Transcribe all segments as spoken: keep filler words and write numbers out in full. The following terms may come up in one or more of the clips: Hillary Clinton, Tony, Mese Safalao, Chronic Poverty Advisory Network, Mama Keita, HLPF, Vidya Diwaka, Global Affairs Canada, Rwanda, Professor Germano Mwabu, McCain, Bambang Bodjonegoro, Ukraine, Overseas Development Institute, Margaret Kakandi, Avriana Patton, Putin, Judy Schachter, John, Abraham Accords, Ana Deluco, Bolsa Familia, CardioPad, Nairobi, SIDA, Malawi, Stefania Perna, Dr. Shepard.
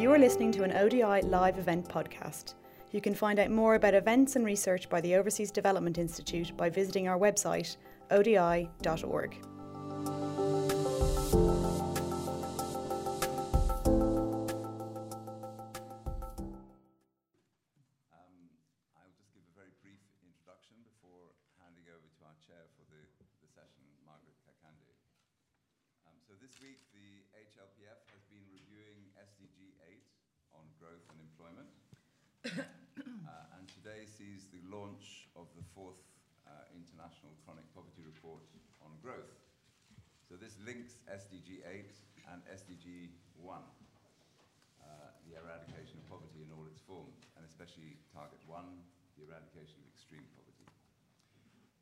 You are listening to an O D I live event podcast. You can find out more about events and research by the Overseas Development Institute by visiting our website, O D I dot org. Links S D G eight and S D G one, uh, the eradication of poverty in all its forms, and especially Target one, the eradication of extreme poverty.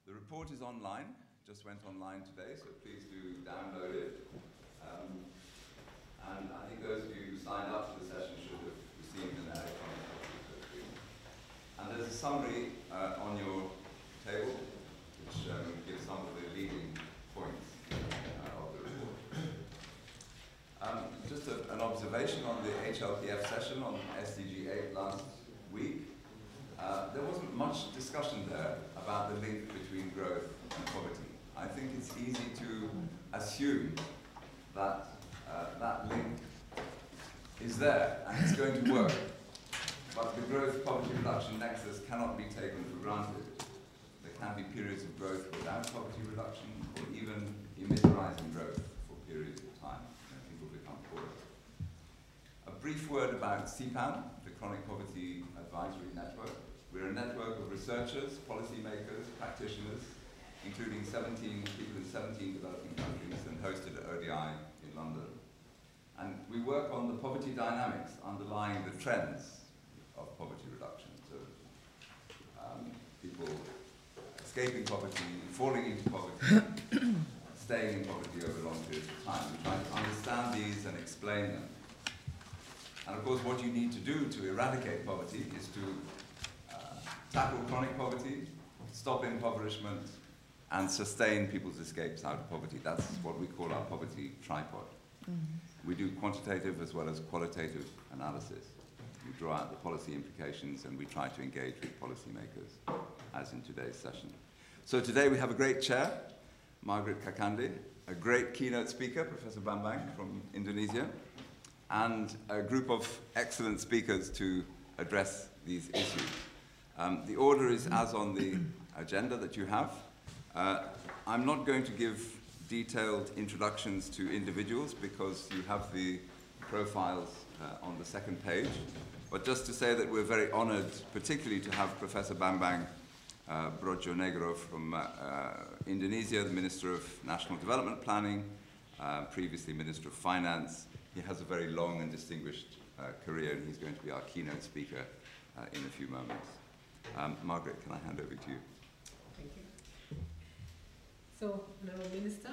The report is online, just went online today, so please do download it. Um, and I think those of you who signed up for the session should have received an electronic copy. And there's a summary uh, on your table, which um, gives some of the leading points. Um, just a, an observation on the H L P F session on S D G eight last week. Uh, there wasn't much discussion there about the link between growth and poverty. I think it's easy to assume that uh, that link is there and it's going to work. But the growth-poverty reduction nexus cannot be taken for granted. There can be periods of growth without poverty reduction or even amid rising growth for periods of time. A brief word about C PAN, the Chronic Poverty Advisory Network. We're a network of researchers, policymakers, practitioners, including seventeen people in seventeen developing countries, and hosted at O D I in London. And we work on the poverty dynamics underlying the trends of poverty reduction. So um, people escaping poverty, falling into poverty, staying in poverty over long periods of time. We try to understand these and explain them. And of course, what you need to do to eradicate poverty is to uh, tackle chronic poverty, stop impoverishment, and sustain people's escapes out of poverty. That's what we call our poverty tripod. Mm-hmm. We do quantitative as well as qualitative analysis. We draw out the policy implications, and we try to engage with policymakers, as in today's session. So today we have a great chair, Margaret Kakandi, a great keynote speaker, Professor Bambang from Indonesia, and a group of excellent speakers to address these issues. Um, the order is as on the agenda that you have. Uh, I'm not going to give detailed introductions to individuals because you have the profiles uh, on the second page, but just to say that we're very honored, particularly to have Professor Bambang uh, Bodjonegoro from uh, uh, Indonesia, the Minister of National Development Planning, uh, previously Minister of Finance. He has a very long and distinguished uh, career, and he's going to be our keynote speaker uh, in a few moments. Um, Margaret, can I hand over to you? Thank you. So, Honourable Minister,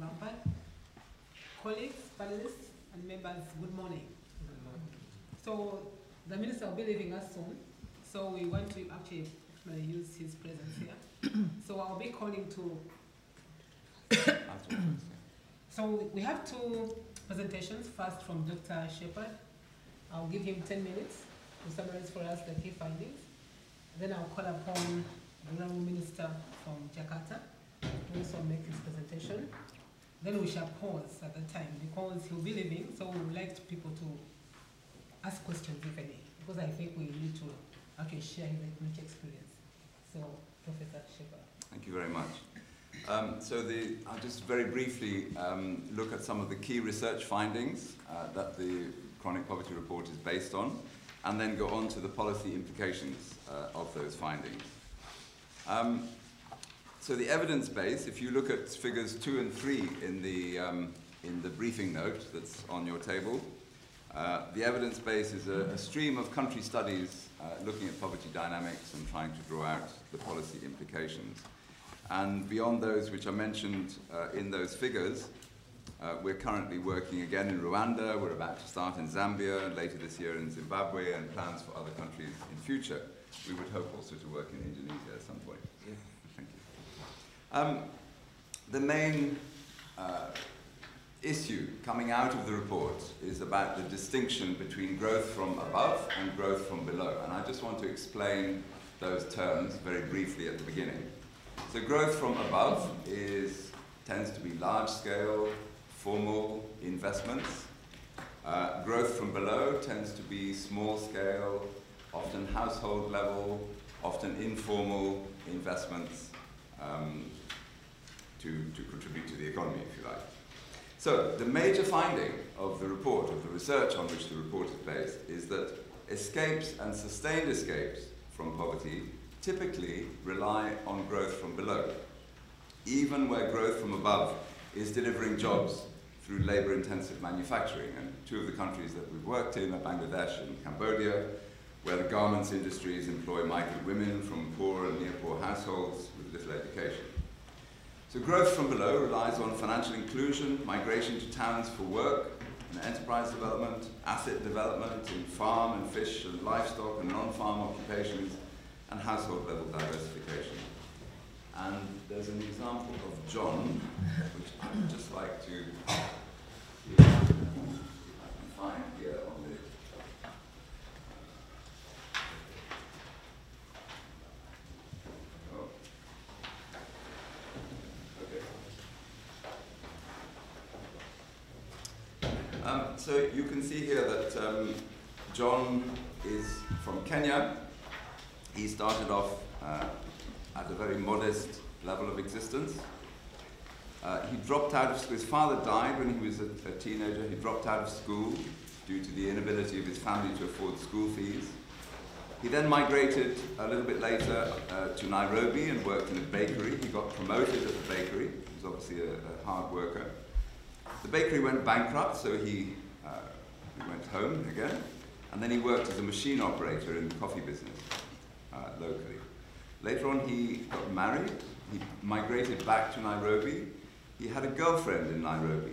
Bambang, colleagues, panelists, and members, good morning. Good morning. So, the Minister will be leaving us soon, so we want to actually use his presence here. So, I'll be calling to... So, we have two presentations, first from Doctor Shepard. I'll give him ten minutes to summarize for us the key findings. Then I'll call upon the Minister from Jakarta to also make his presentation. Then we shall pause at the time because he'll be leaving, so we would like people to ask questions, if any, because I think we need to actually share his rich experience. So, Professor Shepard. Thank you very much. Um, so the, I'll just very briefly um, look at some of the key research findings uh, that the Chronic Poverty Report is based on, and then go on to the policy implications uh, of those findings. Um, so the evidence base, if you look at figures two and three in the, um, in the briefing note that's on your table, uh, the evidence base is a, a stream of country studies uh, looking at poverty dynamics and trying to draw out the policy implications. And beyond those which are mentioned uh, in those figures, uh, we're currently working again in Rwanda, we're about to start in Zambia, later this year in Zimbabwe, and plans for other countries in future. We would hope also to work in Indonesia at some point. Yeah. Thank you. Um, the main uh, issue coming out of the report is about the distinction between growth from above and growth from below. And I just want to explain those terms very briefly at the beginning. So growth from above is, tends to be large-scale, formal investments. Uh, growth from below tends to be small-scale, often household-level, often informal investments um, to, to contribute to the economy, if you like. So the major finding of the report, of the research on which the report is based, is that escapes and sustained escapes from poverty typically rely on growth from below, even where growth from above is delivering jobs through labor-intensive manufacturing. And two of the countries that we've worked in are Bangladesh and Cambodia, where the garments industries employ migrant women from poor and near-poor households with little education. So growth from below relies on financial inclusion, migration to towns for work, and enterprise development, asset development in farm and fish and livestock and non-farm occupations, and household-level diversification. And there's an example of John, which I would just like to see if I can find here on the... Oh. Okay. Um, so you can see here that um, John is from Kenya. He started off uh, at a very modest level of existence. Uh, he dropped out of school. His father died when he was a, a teenager. He dropped out of school due to the inability of his family to afford school fees. He then migrated a little bit later uh, to Nairobi and worked in a bakery. He got promoted at the bakery. He was obviously a, a hard worker. The bakery went bankrupt, so he, uh, he went home again. And then he worked as a machine operator in the coffee business uh, locally. Later on, he got married. He migrated back to Nairobi. He had a girlfriend in Nairobi.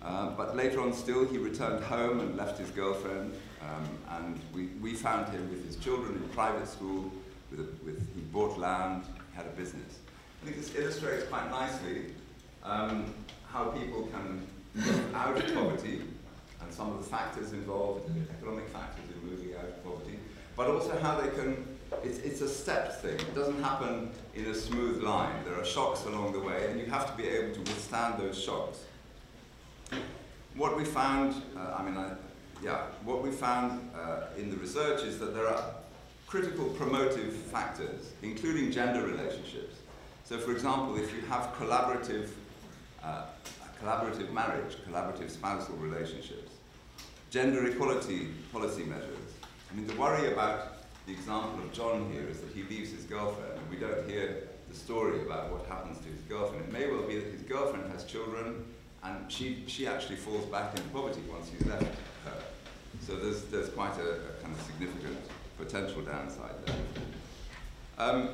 Uh, but later on still, he returned home and left his girlfriend. Um, and we, we found him with his children in private school. With a, with, he bought land, had a business. I think this illustrates quite nicely um, how people can move out of poverty and some of the factors involved, economic factors in moving out of poverty, but also how they can... It's, it's a step thing. It doesn't happen in a smooth line. There are shocks along the way, and you have to be able to withstand those shocks. What we found, uh, I mean, I, yeah, what we found uh, in the research is that there are critical promotive factors, including gender relationships. So, for example, if you have collaborative, uh, collaborative marriage, collaborative spousal relationships, gender equality policy measures. I mean, the worry about the example of John here is that he leaves his girlfriend, and we don't hear the story about what happens to his girlfriend. It may well be that his girlfriend has children, and she, she actually falls back into poverty once he's left her. So there's, there's quite a, a kind of significant potential downside there. Um,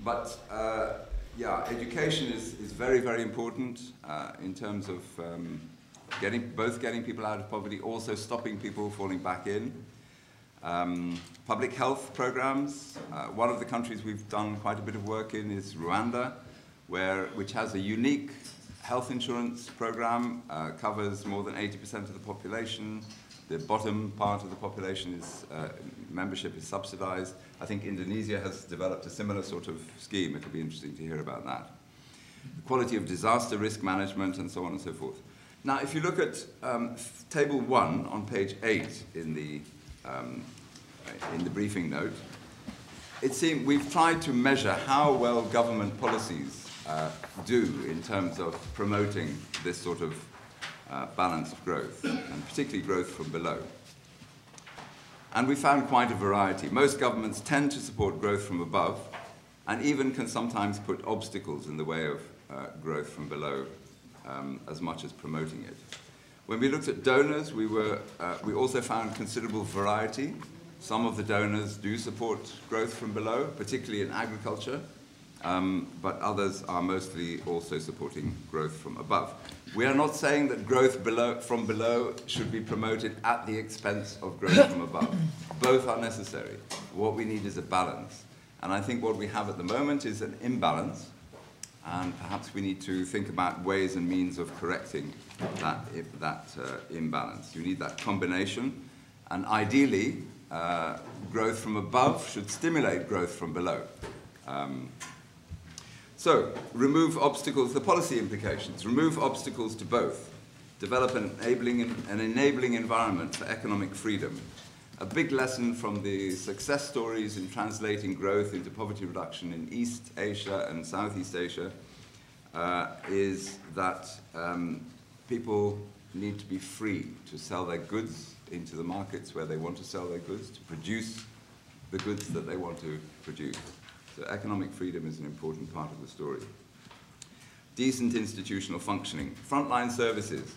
but uh, yeah, education is, is very, very important uh, in terms of um, getting, both getting people out of poverty, also stopping people falling back in. Um, public health programs. Uh, one of the countries we've done quite a bit of work in is Rwanda, where, which has a unique health insurance program, uh, covers more than eighty percent of the population. The bottom part of the population is, uh, membership is subsidized. I think Indonesia has developed a similar sort of scheme. It'll be interesting to hear about that. The quality of disaster risk management and so on and so forth. Now, if you look at um, table one on page eight in the Um, in the briefing note, it seemed we've tried to measure how well government policies uh, do in terms of promoting this sort of uh, balanced growth, and particularly growth from below. And we found quite a variety. Most governments tend to support growth from above, and even can sometimes put obstacles in the way of uh, growth from below um, as much as promoting it. When we looked at donors, we, were, uh, we also found considerable variety. Some of the donors do support growth from below, particularly in agriculture, um, but others are mostly also supporting growth from above. We are not saying that growth below, from below should be promoted at the expense of growth from above. Both are necessary. What we need is a balance. And I think what we have at the moment is an imbalance and perhaps we need to think about ways and means of correcting that, that uh, imbalance. You need that combination, and ideally, uh, growth from above should stimulate growth from below. Um, so, remove obstacles, the policy implications, remove obstacles to both, develop an enabling, an enabling environment for economic freedom. A big lesson from the success stories in translating growth into poverty reduction in East Asia and Southeast Asia uh, is that um, people need to be free to sell their goods into the markets where they want to sell their goods, to produce the goods that they want to produce. So economic freedom is an important part of the story. Decent institutional functioning. Frontline services,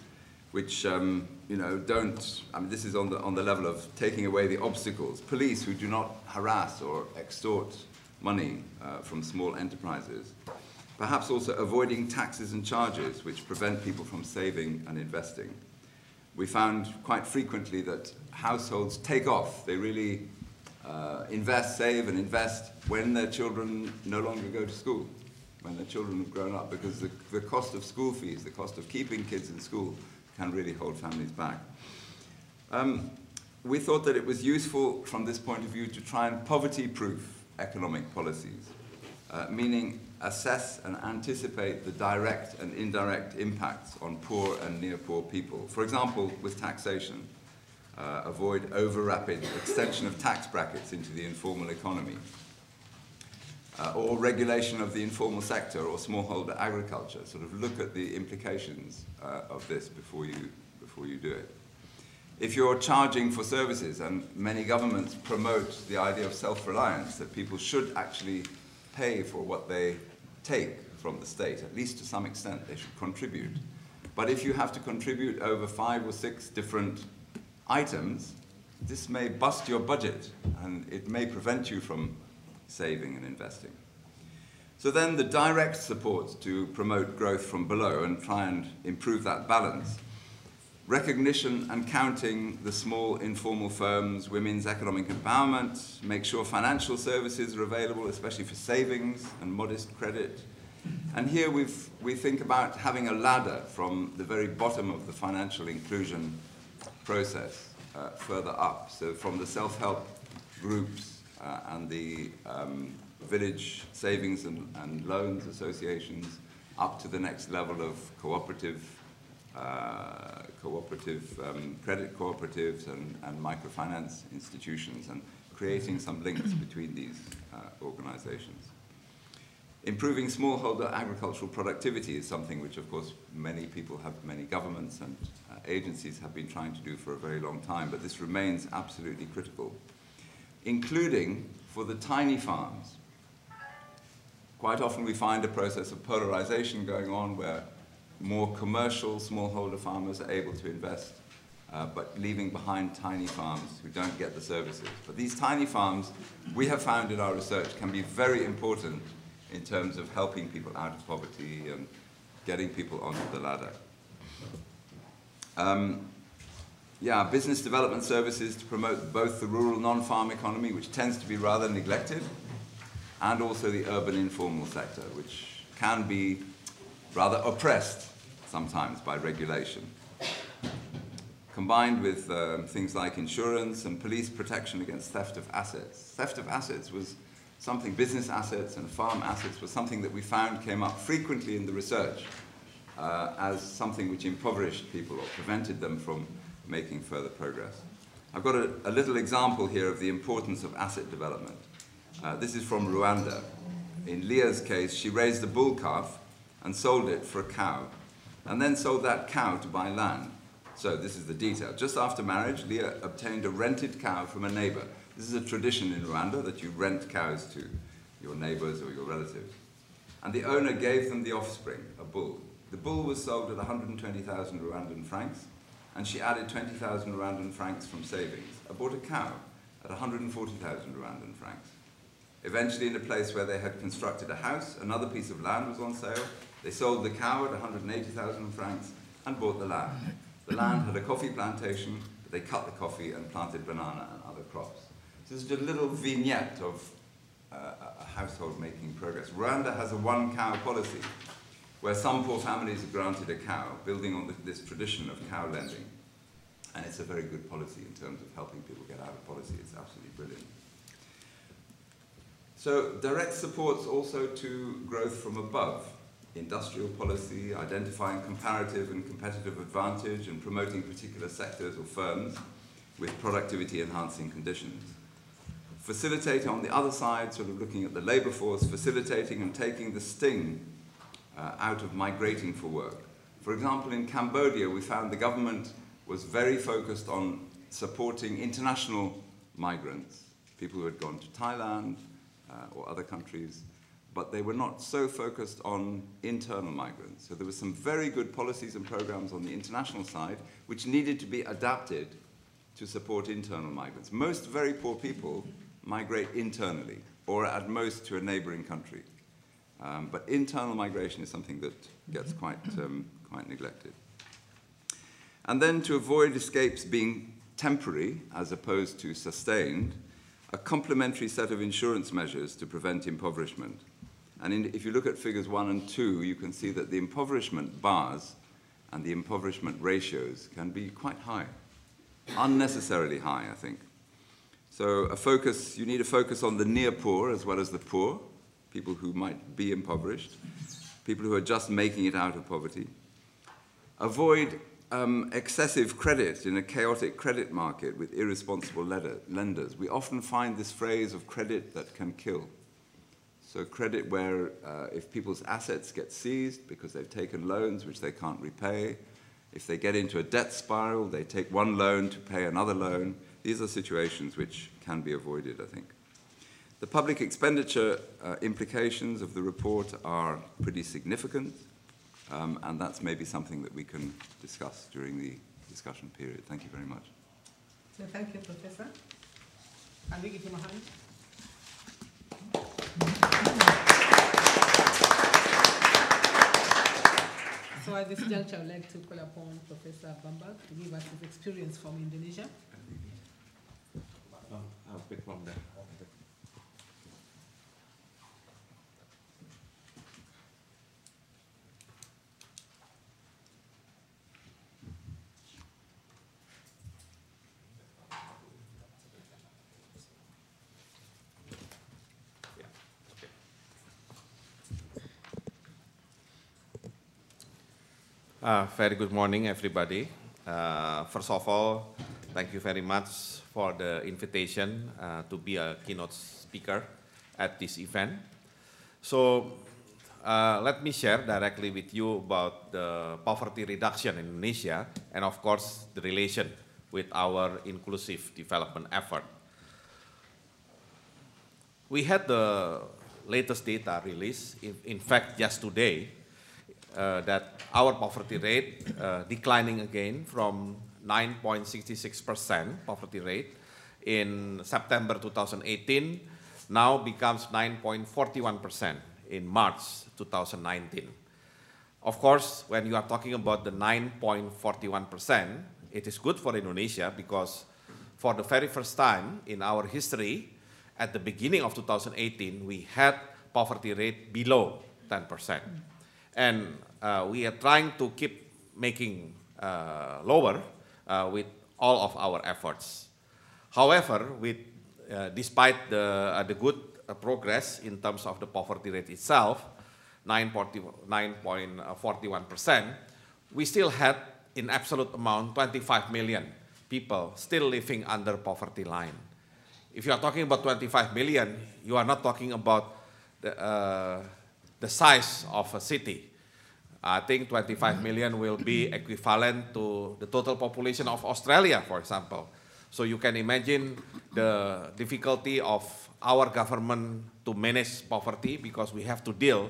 which, um, you know, don't, I mean, this is on the, on the level of taking away the obstacles. Police who do not harass or extort money uh, from small enterprises. Perhaps also avoiding taxes and charges, which prevent people from saving and investing. We found quite frequently that households take off. They really uh, invest, save, and invest when their children no longer go to school, when their children have grown up, because the, the cost of school fees, the cost of keeping kids in school, can really hold families back. Um, we thought that it was useful from this point of view to try and poverty-proof economic policies, uh, meaning assess and anticipate the direct and indirect impacts on poor and near-poor people. For example, with taxation, uh, avoid over-rapid extension of tax brackets into the informal economy, uh, or regulation of the informal sector or smallholder agriculture. Sort of look at the implications uh, of this before you, before you do it. If you're charging for services, and many governments promote the idea of self-reliance, that people should actually pay for what they take from the state, at least to some extent, they should contribute. But if you have to contribute over five or six different items, this may bust your budget, and it may prevent you from saving and investing. So then the direct support to promote growth from below and try and improve that balance. Recognition and counting the small informal firms, women's economic empowerment, make sure financial services are available, especially for savings and modest credit. And here we've, we think about having a ladder from the very bottom of the financial inclusion process uh, further up. So from the self-help groups uh, and the um, village savings and, and loans associations up to the next level of cooperative Uh, cooperative, um, credit cooperatives and, and microfinance institutions, and creating some links between these uh, organizations. Improving smallholder agricultural productivity is something which, of course, many people have, many governments and uh, agencies have been trying to do for a very long time, but this remains absolutely critical, including for the tiny farms. Quite often we find a process of polarization going on where more commercial smallholder farmers are able to invest, uh, but leaving behind tiny farms who don't get the services. But these tiny farms, we have found in our research, can be very important in terms of helping people out of poverty and getting people onto the ladder. Um, yeah, business development services to promote both the rural non-farm economy, which tends to be rather neglected, and also the urban informal sector, which can be rather oppressed sometimes by regulation. Combined with um, things like insurance and police protection against theft of assets. Theft of assets was something, business assets and farm assets was something that we found came up frequently in the research uh, as something which impoverished people or prevented them from making further progress. I've got a, a little example here of the importance of asset development. Uh, this is from Rwanda. In Leah's case, she raised a bull calf and sold it for a cow, and then sold that cow to buy land. So this is the detail. Just after marriage, Leah obtained a rented cow from a neighbor. This is a tradition in Rwanda that you rent cows to your neighbors or your relatives. And the owner gave them the offspring, a bull. The bull was sold at one hundred twenty thousand Rwandan francs, and she added twenty thousand Rwandan francs from savings. I bought a cow at one hundred forty thousand Rwandan francs. Eventually, in a place where they had constructed a house, another piece of land was on sale. They sold the cow at one hundred eighty thousand francs and bought the land. The land had a coffee plantation, but they cut the coffee and planted banana and other crops. So this is a little vignette of a household making progress. Rwanda has a one-cow policy, where some poor families are granted a cow, building on the, this tradition of cow lending. And it's a very good policy in terms of helping people get out of poverty. It's absolutely brilliant. So direct supports also to growth from above, industrial policy, identifying comparative and competitive advantage and promoting particular sectors or firms with productivity-enhancing conditions. Facilitating on the other side, sort of looking at the labor force, facilitating and taking the sting uh, out of migrating for work. For example, in Cambodia, we found the government was very focused on supporting international migrants, people who had gone to Thailand uh, or other countries, but they were not so focused on internal migrants. So there were some very good policies and programs on the international side which needed to be adapted to support internal migrants. Most very poor people migrate internally, or at most to a neighboring country. Um, but internal migration is something that gets quite, um, quite neglected. And then to avoid escapes being temporary as opposed to sustained, a complementary set of insurance measures to prevent impoverishment. And in, if you look at figures one and two, you can see that the impoverishment bars and the impoverishment ratios can be quite high, unnecessarily high, I think. So a focus, you need a focus on the near poor as well as the poor, people who might be impoverished, people who are just making it out of poverty. Avoid um, excessive credit in a chaotic credit market with irresponsible lenders. We often find this phrase of credit that can kill. So credit where uh, if people's assets get seized because they've taken loans which they can't repay, if they get into a debt spiral, they take one loan to pay another loan. These are situations which can be avoided, I think. The public expenditure uh, implications of the report are pretty significant, um, and that's maybe something that we can discuss during the discussion period. Thank you very much. So thank you, Professor. Can we give him a hand? So at this juncture, I would like to call upon Professor Bambang to give us his experience from Indonesia. Uh, very good morning, everybody. Uh, first of all, thank you very much for the invitation uh, to be a keynote speaker at this event. So uh, let me share directly with you about the poverty reduction in Indonesia and of course the relation with our inclusive development effort. We had the latest data released, in, in fact just today, Uh, that our poverty rate uh, declining again from nine point six six percent poverty rate in September two thousand eighteen, now becomes nine point four one percent in March two thousand nineteen. Of course, when you are talking about the nine point four one percent, it is good for Indonesia because for the very first time in our history, at the beginning of two thousand eighteen, we had poverty rate below ten percent. And uh, we are trying to keep making uh, lower uh, with all of our efforts. However, with, uh, despite the, uh, the good uh, progress in terms of the poverty rate itself, nine point four one percent, we still had in absolute amount twenty-five million people still living under poverty line. If you are talking about twenty-five million, you are not talking about the uh, the size of a city. I think twenty-five million will be equivalent to the total population of Australia, for example. So you can imagine the difficulty of our government to manage poverty because we have to deal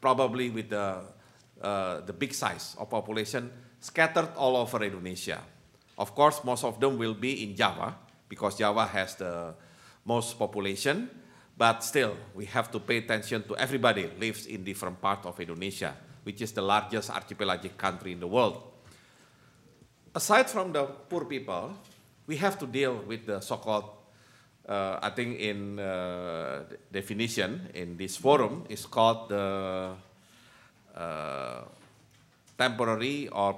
probably with the, uh, the big size of population scattered all over Indonesia. Of course, most of them will be in Java because Java has the most population. But still, we have to pay attention to everybody who lives in different parts of Indonesia, which is the largest archipelagic country in the world. Aside from the poor people, we have to deal with the so-called uh, I think in uh, definition in this forum is called the uh, temporary or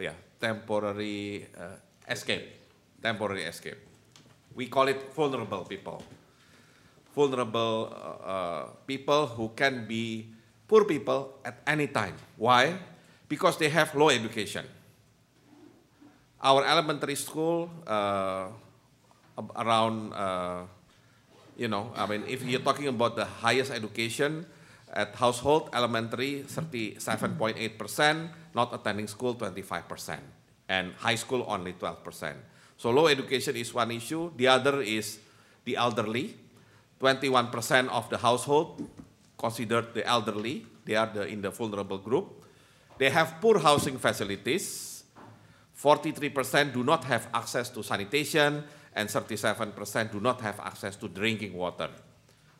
yeah temporary uh, escape, temporary escape. We call it vulnerable people. Vulnerable uh, uh, people who can be poor people at any time. Why? Because they have low education. Our elementary school, uh, around, uh, you know, I mean, if you're talking about the highest education at household, elementary, thirty-seven point eight percent, not attending school, twenty-five percent, and high school only twelve percent. So low education is one issue. The other is the elderly. twenty-one percent of the household considered the elderly. They are the, in the vulnerable group. They have poor housing facilities. forty-three percent do not have access to sanitation, and thirty-seven percent do not have access to drinking water.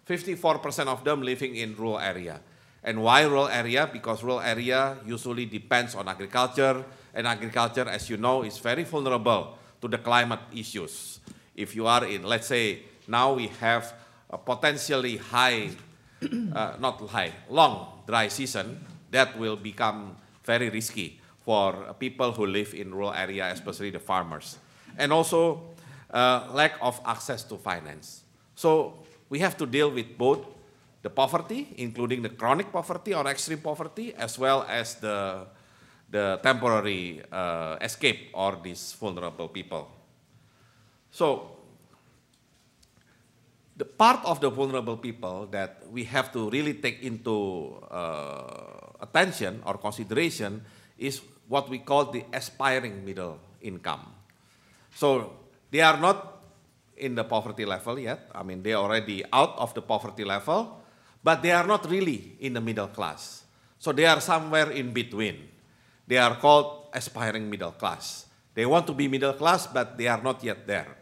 fifty-four percent of them living in rural area. And why rural area? Because rural area usually depends on agriculture, and agriculture, as you know, is very vulnerable to the climate issues. If you are in, let's say, now we have a potentially high, uh, not high, long dry season, that will become very risky for people who live in rural area, especially the farmers. And also, uh, lack of access to finance. So we have to deal with both the poverty, including the chronic poverty or extreme poverty, as well as the, the temporary uh, escape or these vulnerable people. So the part of the vulnerable people that we have to really take into uh, attention or consideration is what we call the aspiring middle income. So they are not in the poverty level yet. I mean, they are already out of the poverty level, but they are not really in the middle class. So they are somewhere in between. They are called aspiring middle class. They want to be middle class, but they are not yet there.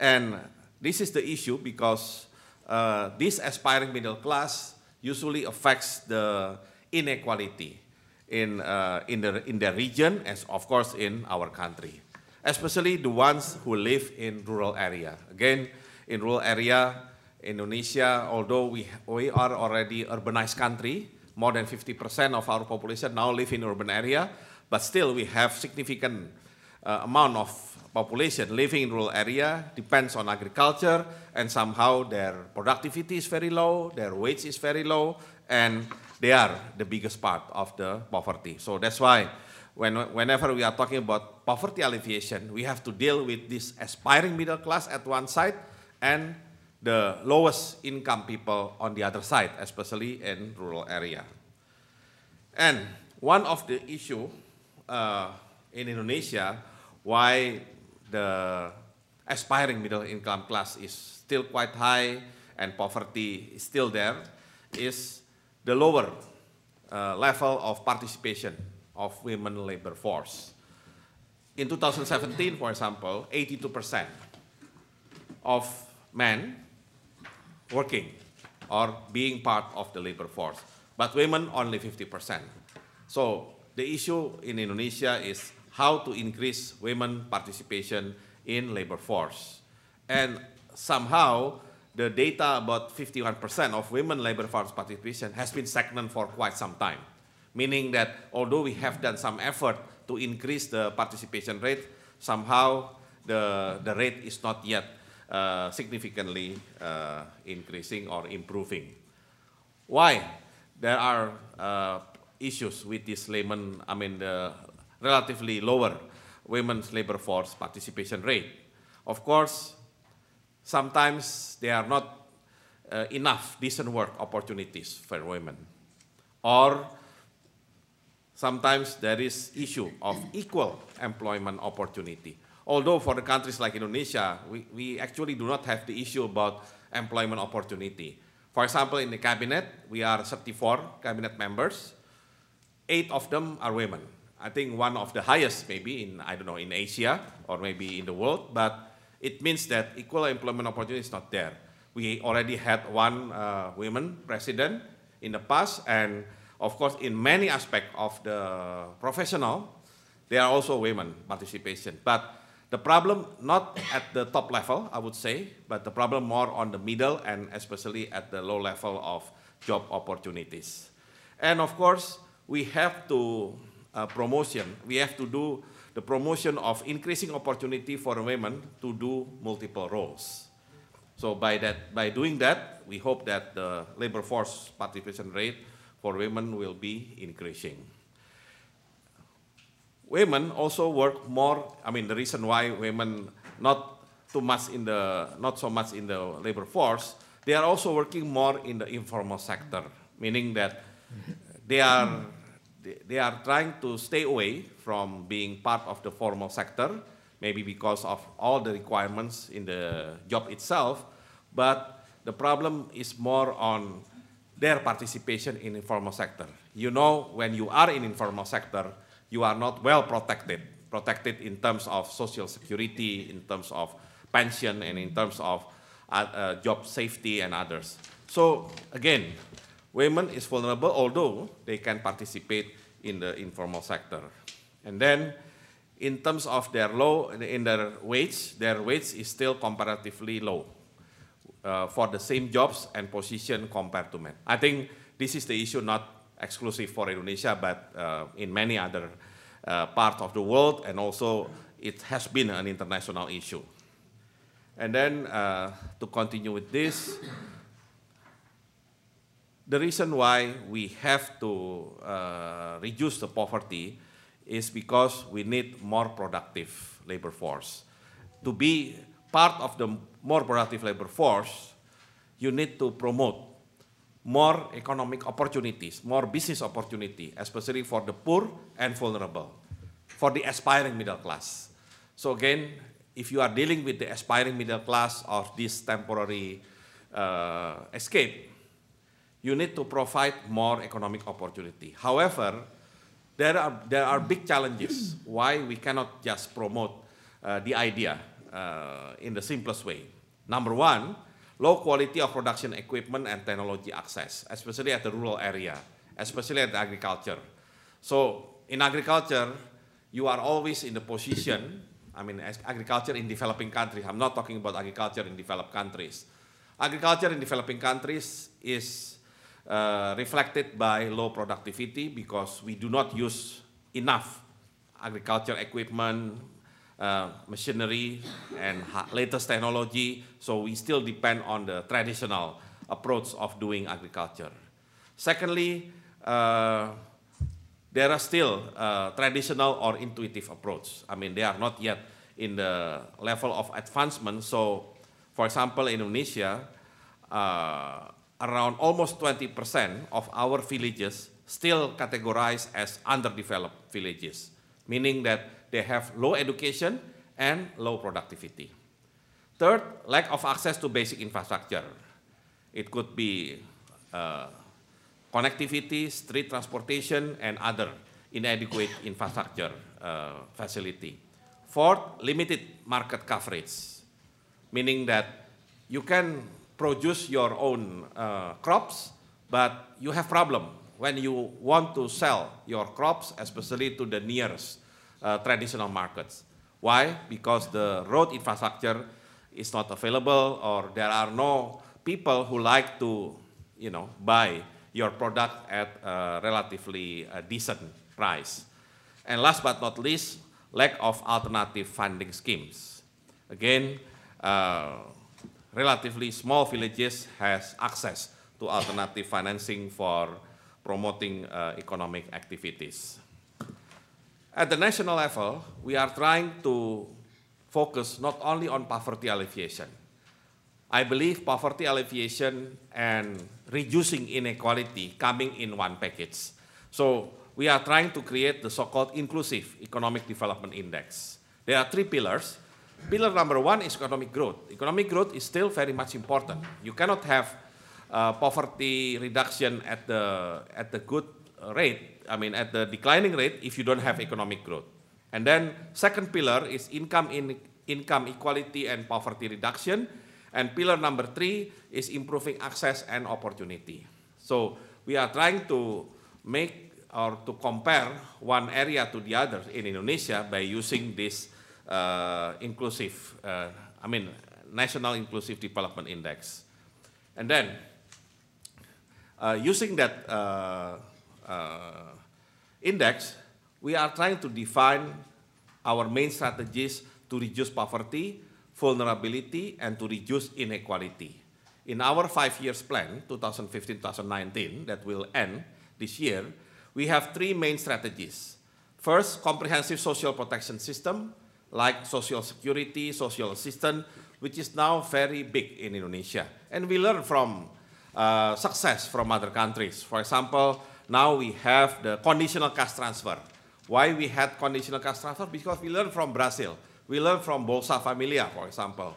And this is the issue because uh, this aspiring middle class usually affects the inequality in, uh, in, the, in the region, as of course in our country, especially the ones who live in rural area. Again, in rural area, Indonesia, although we, we are already urbanized country, more than fifty percent of our population now live in urban area, but still we have significant uh, amount of population living in rural area, depends on agriculture, and somehow their productivity is very low, their wage is very low, and they are the biggest part of the poverty. So that's why when, whenever we are talking about poverty alleviation, we have to deal with this aspiring middle class at one side and the lowest income people on the other side, especially in rural area. And one of the issue uh, in Indonesia why the aspiring middle income class is still quite high and poverty is still there is the lower uh, level of participation of women labor force. In two thousand seventeen, for example, eighty-two percent of men working or being part of the labor force, but women only fifty percent. So the issue in Indonesia is how to increase women participation in labor force. And somehow, the data about fifty-one percent of women labor force participation has been stagnant for quite some time, meaning that although we have done some effort to increase the participation rate, somehow the, the rate is not yet uh, significantly uh, increasing or improving. Why? There are uh, issues with this layman, I mean, the relatively lower women's labor force participation rate. Of course, sometimes there are not uh, enough decent work opportunities for women. Or sometimes there is issue of equal employment opportunity. Although for the countries like Indonesia, we, we actually do not have the issue about employment opportunity. For example, in the cabinet, we are thirty-four cabinet members. Eight of them are women. I think one of the highest maybe in, I don't know, in Asia or maybe in the world, but it means that equal employment opportunity is not there. We already had one uh, women president in the past, and of course in many aspects of the professional, there are also women participation. But The problem not at the top level, I would say, but the problem more on the middle and especially at the low level of job opportunities. And of course, we have to uh, promotion. We have to do the promotion of increasing opportunity for women to do multiple roles. So by that, by doing that, we hope that the labor force participation rate for women will be increasing. Women also work more. I mean, the reason why women not too much in the not so much in the labor force, they are also working more in the informal sector, meaning that they are they are trying to stay away from being part of the formal sector, maybe because of all the requirements in the job itself. But the problem is more on their participation in informal sector. You know, when you are in informal sector, you are not well protected, protected in terms of social security, in terms of pension, and in terms of uh, uh, job safety and others. So again, women is vulnerable, although they can participate in the informal sector. And then, in terms of their low, in their wage, their wage is still comparatively low uh, for the same jobs and position compared to men. I think this is the issue not exclusive for Indonesia, but uh, in many other uh, parts of the world, and also it has been an international issue. And then, uh, to continue with this, the reason why we have to uh, reduce the poverty is because we need more productive labor force. To be part of the more productive labor force, you need to promote more economic opportunities, more business opportunity, especially for the poor and vulnerable, for the aspiring middle class. So again, if you are dealing with the aspiring middle class of this temporary uh, escape, you need to provide more economic opportunity. However, there are, there are big challenges why we cannot just promote uh, the idea uh, in the simplest way. Number one, low quality of production equipment and technology access, especially at the rural area, especially at the agriculture. So in agriculture, you are always in the position, I mean, as agriculture in developing countries, I'm not talking about agriculture in developed countries. Agriculture in developing countries is Uh, reflected by low productivity because we do not use enough agriculture equipment, uh, machinery, and latest technology, so we still depend on the traditional approach of doing agriculture. Secondly, uh, there are still uh, traditional or intuitive approach. I mean, they are not yet in the level of advancement. So, for example, in Indonesia, uh, around almost twenty percent of our villages still categorized as underdeveloped villages, meaning that they have low education and low productivity. Third, lack of access to basic infrastructure. It could be uh, connectivity, street transportation, and other inadequate infrastructure uh, facility. Fourth, limited market coverage, meaning that you can produce your own uh, crops, but you have problem when you want to sell your crops, especially to the nearest uh, traditional markets. Why? Because the road infrastructure is not available, or there are no people who like to, you know, buy your product at a relatively uh, decent price. And last but not least, lack of alternative funding schemes. Again, uh, relatively small villages has access to alternative financing for promoting uh, economic activities. At the national level, we are trying to focus not only on poverty alleviation. I believe poverty alleviation and reducing inequality coming in one package. So we are trying to create the so-called inclusive economic development index. There are three pillars. Pillar number one is economic growth. Economic growth is still very much important. You cannot have uh, poverty reduction at the, at the good rate, I mean at the declining rate, if you don't have economic growth. And then second pillar is income, in, income equality and poverty reduction. And pillar number three is improving access and opportunity. So we are trying to make or to compare one area to the other in Indonesia by using this uh, inclusive, uh, I mean, National Inclusive Development Index. And then, uh, using that uh, uh, index, we are trying to define our main strategies to reduce poverty, vulnerability, and to reduce inequality. In our five years plan, two thousand fifteen to two thousand nineteen, that will end this year, we have three main strategies. First, comprehensive social protection system, like social security, social assistance, which is now very big in Indonesia. And we learn from uh, success from other countries. For example, now we have the conditional cash transfer. Why we had conditional cash transfer? Because we learn from Brazil. We learn from Bolsa Familia, for example,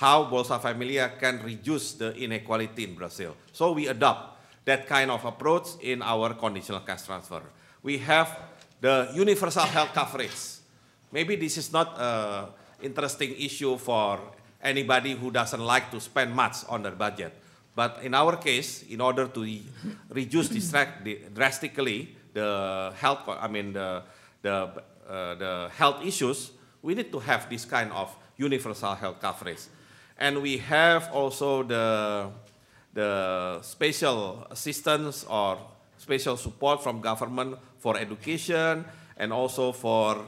how Bolsa Familia can reduce the inequality in Brazil. So we adopt that kind of approach in our conditional cash transfer. We have the universal health coverage. Maybe this is not an interesting issue for anybody who doesn't like to spend much on their budget. But in our case, in order to reduce drastically the health, I mean the, the, uh, the health issues, we need to have this kind of universal health coverage. And we have also the, the special assistance or special support from government for education and also for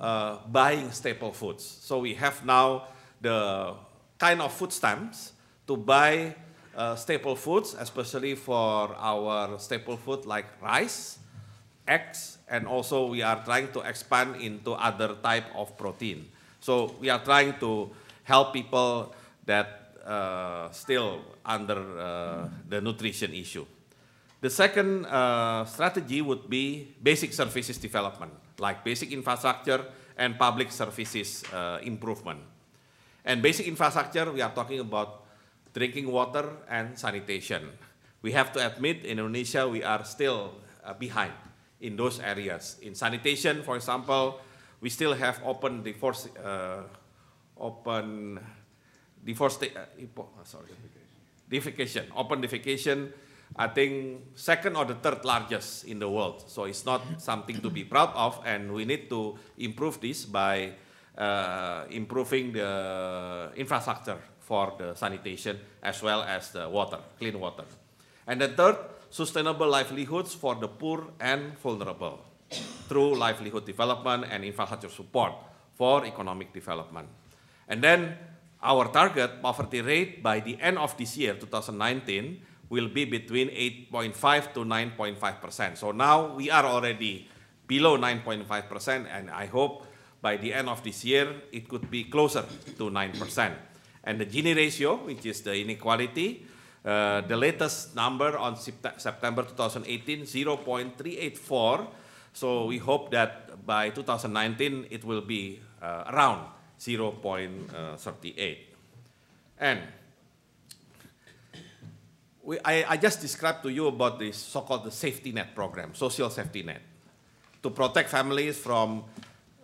uh, buying staple foods. So we have now the kind of food stamps to buy uh, staple foods, especially for our staple food like rice, eggs, and also we are trying to expand into other type of protein. So we are trying to help people that uh, still under uh, the nutrition issue. The second uh, strategy would be basic services development, like basic infrastructure and public services uh, improvement. And basic infrastructure, we are talking about drinking water and sanitation. We have to admit in Indonesia, we are still uh, behind in those areas. In sanitation, for example, we still have open divorce, uh, open divorce, uh, sorry, defecation, open defecation, I think second or the third largest in the world. So it's not something to be proud of, and we need to improve this by uh, improving the infrastructure for the sanitation as well as the water, clean water. And the third, sustainable livelihoods for the poor and vulnerable, through livelihood development and infrastructure support for economic development. And then our target poverty rate by the end of this year, two thousand nineteen, will be between eight point five to nine point five percent. So now we are already below nine point five percent, and I hope by the end of this year, it could be closer to nine percent. And the Gini ratio, which is the inequality, uh, the latest number on September two thousand eighteen, zero point three eight four, so we hope that by two thousand nineteen, it will be uh, around zero point three eight. And we, I, I just described to you about this so-called the safety net program, social safety net, to protect families from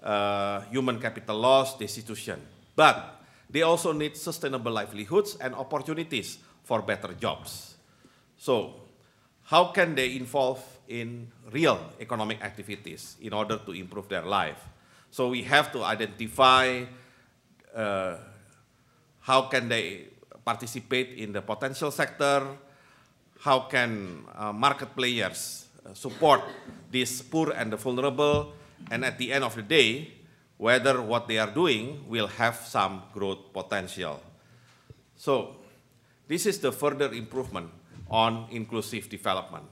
uh, human capital loss, destitution. But they also need sustainable livelihoods and opportunities for better jobs. So how can they involve in real economic activities in order to improve their life? So we have to identify uh, how can they participate in the potential sector, how can uh, market players uh, support these poor and the vulnerable, and at the end of the day, whether what they are doing will have some growth potential. So this is the further improvement on inclusive development.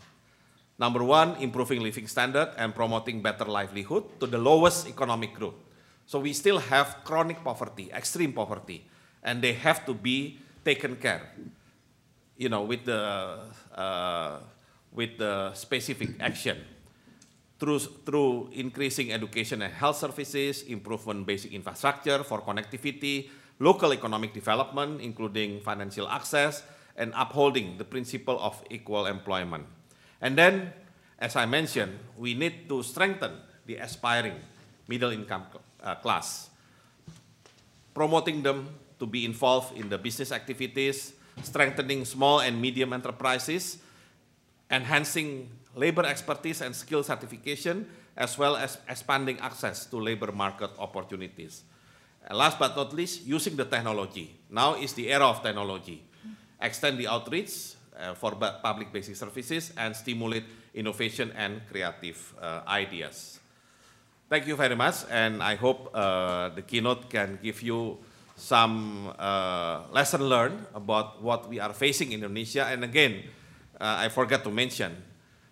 Number one, improving living standard and promoting better livelihood to the lowest economic group. So we still have chronic poverty, extreme poverty, and they have to be taken care, you know, with the, uh, with the specific action through, through increasing education and health services, improvement basic infrastructure for connectivity, local economic development, including financial access, and upholding the principle of equal employment. And then, as I mentioned, we need to strengthen the aspiring middle income uh, class, promoting them to be involved in the business activities, strengthening small and medium enterprises, enhancing labor expertise and skill certification, as well as expanding access to labor market opportunities. And last but not least, using the technology. Now is the era of technology. Extend the outreach uh, for public basic services and stimulate innovation and creative uh, ideas. Thank you very much, and I hope uh, the keynote can give you some uh, lesson learned about what we are facing in Indonesia. And again, uh, I forgot to mention,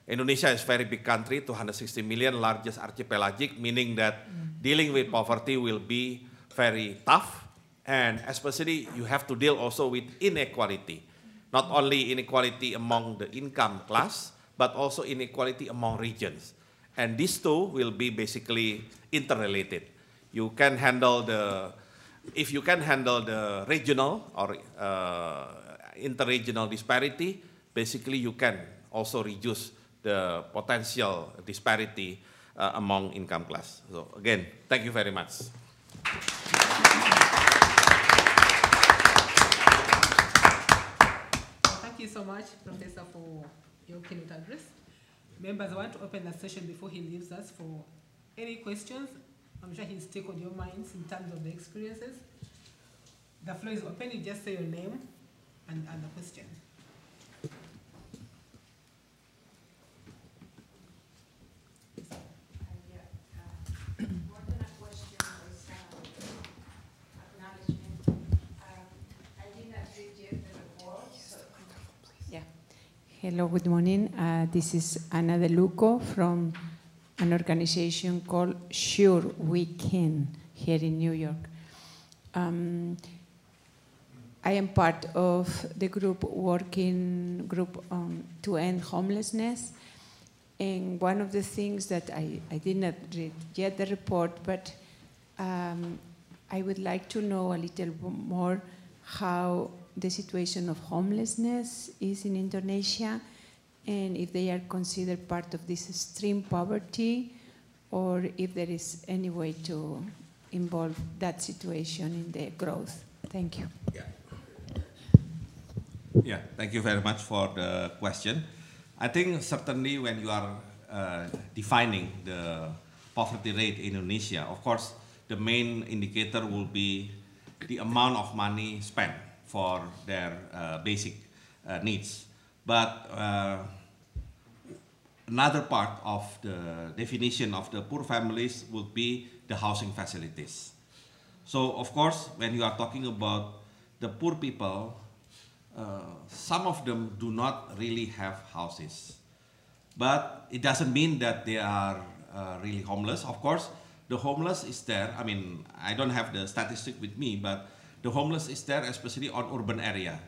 Indonesia is a very big country, two hundred sixty million, largest archipelagic, meaning that mm. dealing with poverty will be very tough, and especially you have to deal also with inequality. Not only inequality among the income class, but also inequality among regions. And these two will be basically interrelated. You can handle the, if you can handle the regional or uh, interregional disparity, basically you can also reduce the potential disparity uh, among income class. So again, thank you very much. Thank you so much, Professor, for your keynote address. Members, I want to open the session before he leaves us for any questions. I'm sure he's tickled your minds in terms of the experiences. The floor is open. You just say your name and, and the question. Hello, good morning. Uh, this is Ana Deluco from an organization called Sure We Can here in New York. Um, I am part of the group working group um, to end homelessness. And one of the things that I, I did not read yet the report, but um, I would like to know a little more how the situation of homelessness is in Indonesia, and if they are considered part of this extreme poverty, or if there is any way to involve that situation in the growth. Thank you. Yeah, yeah, thank you very much for the question. I think certainly when you are uh, defining the poverty rate in Indonesia, of course, the main indicator will be the amount of money spent for their uh, basic uh, needs. But uh, another part of the definition of the poor families would be the housing facilities. So of course, when you are talking about the poor people, uh, some of them do not really have houses. But it doesn't mean that they are uh, really homeless. Of course, the homeless is there. I mean, I don't have the statistic with me, but the homeless is there, especially on urban area.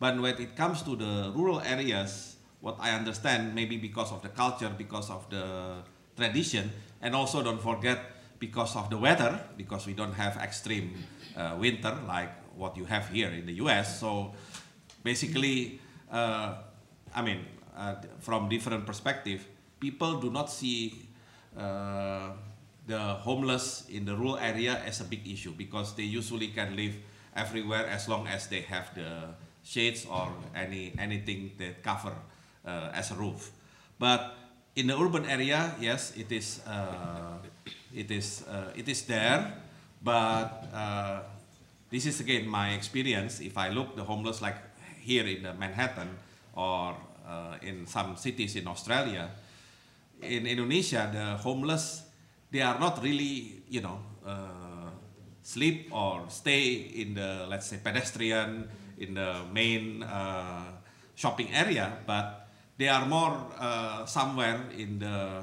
But when it comes to the rural areas, what I understand, maybe because of the culture, because of the tradition, and also don't forget because of the weather, because we don't have extreme uh, winter like what you have here in the U S. So basically, uh, I mean, uh, from different perspective, people do not see uh, the homeless in the rural area as a big issue, because they usually can live everywhere as long as they have the shades or any anything that cover uh, as a roof. But in the urban area, yes, it is uh, it is uh, it is there. But uh, this is again my experience. If I look the homeless like here in Manhattan or uh, in some cities in Australia, in Indonesia the homeless, they are not really, you know, uh, sleep or stay in the, let's say, pedestrian, in the main uh, shopping area, but they are more uh, somewhere in the,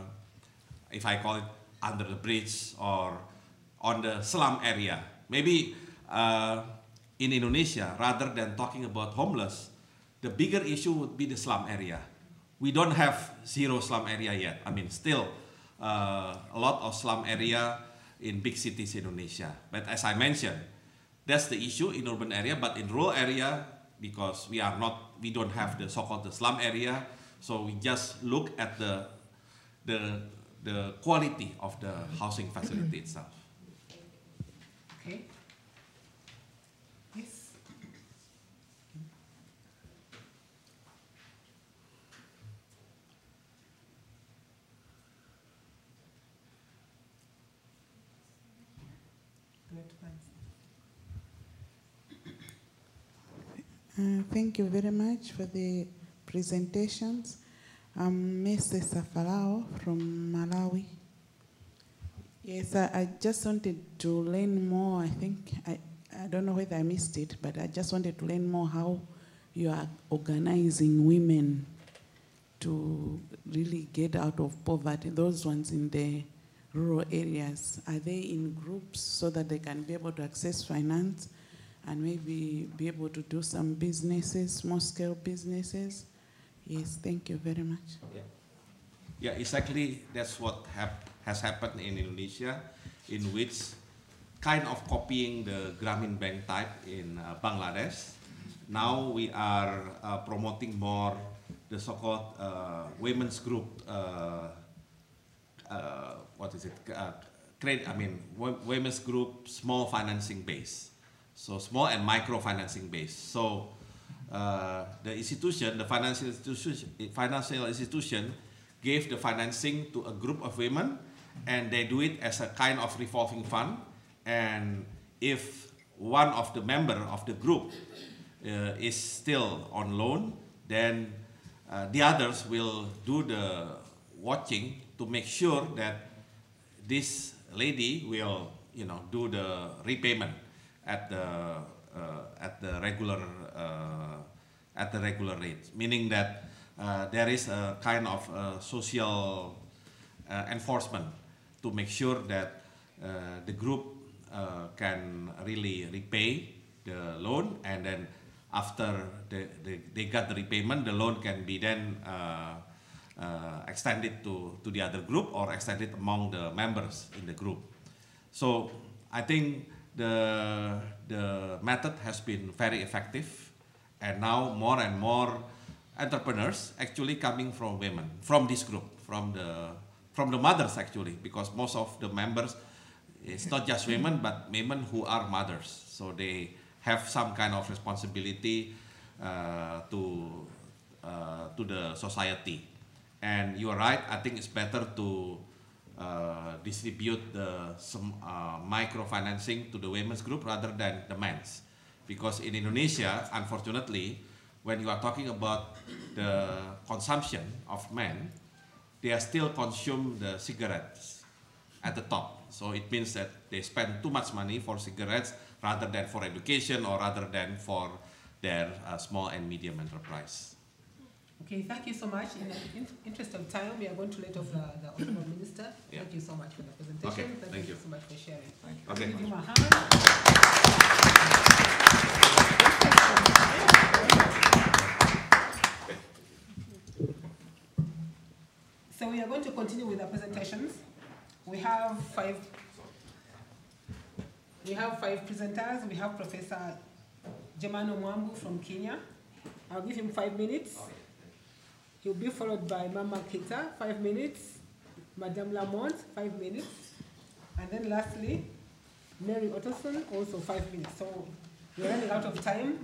if I call it, under the bridge or on the slum area. Maybe uh, in Indonesia, rather than talking about homeless, the bigger issue would be the slum area. We don't have zero slum area yet. I mean, still, Uh, a lot of slum area in big cities in Indonesia. But as I mentioned, that's the issue in urban area, but in rural area, because we are not, we don't have the so-called the slum area, so we just look at the, the, the quality of the housing facility itself. Okay. Yes. Thanks. Uh, thank you very much for the presentations. I'm Mese Safalao from Malawi. Yes, I, I just wanted to learn more. I think, I, I don't know whether I missed it, but I just wanted to learn more how you are organizing women to really get out of poverty, those ones in the rural areas. Are they in groups so that they can be able to access finance and maybe be able to do some businesses, small-scale businesses? Yes, thank you very much. Yeah, yeah, exactly. That's what hap has happened in Indonesia, in which kind of copying the Gramin Bank type in uh, Bangladesh. Now we are uh, promoting more the so-called uh, women's group, uh, uh, what is it, uh, trade, I mean, women's group, small financing base. So small and micro financing base. So uh, the institution, the financial institution, financial institution gave the financing to a group of women, and they do it as a kind of revolving fund. And if one of the member of the group uh, is still on loan, then Uh, the others will do the watching to make sure that this lady will, you know, do the repayment at the uh, at the regular uh, at the regular rate. Meaning that uh, there is a kind of uh, social uh, enforcement to make sure that uh, the group uh, can really repay the loan, and then after the, the, they got the repayment, the loan can be then uh, uh, extended to, to the other group or extended among the members in the group. So I think the, the method has been very effective, and now more and more entrepreneurs actually coming from women, from this group, from the, from the mothers actually, because most of the members, it's not just women, but women who are mothers. So they have some kind of responsibility uh, to uh, to the society, and you are right. I think it's better to uh, distribute the some uh, microfinancing to the women's group rather than the men's, because in Indonesia, unfortunately, when you are talking about the consumption of men, they are still consume the cigarettes at the top. So it means that they spend too much money for cigarettes rather than for education or rather than for their uh, small and medium enterprise. Okay, thank you so much. In the in interest of time, we are going to let off the, the Honourable Minister. Yeah. Thank you so much for the presentation. Okay, thank, thank you. you so much for sharing. Thank you. Okay. Thank you. So we are going to continue with the presentations. We have five We have five presenters. We have Professor Germano Mwabu from Kenya. I'll give him five minutes. He'll be followed by Mama Keita, five minutes. Madame Lamont, five minutes. And then lastly, Mary Otterson, also five minutes. So we're running out of time.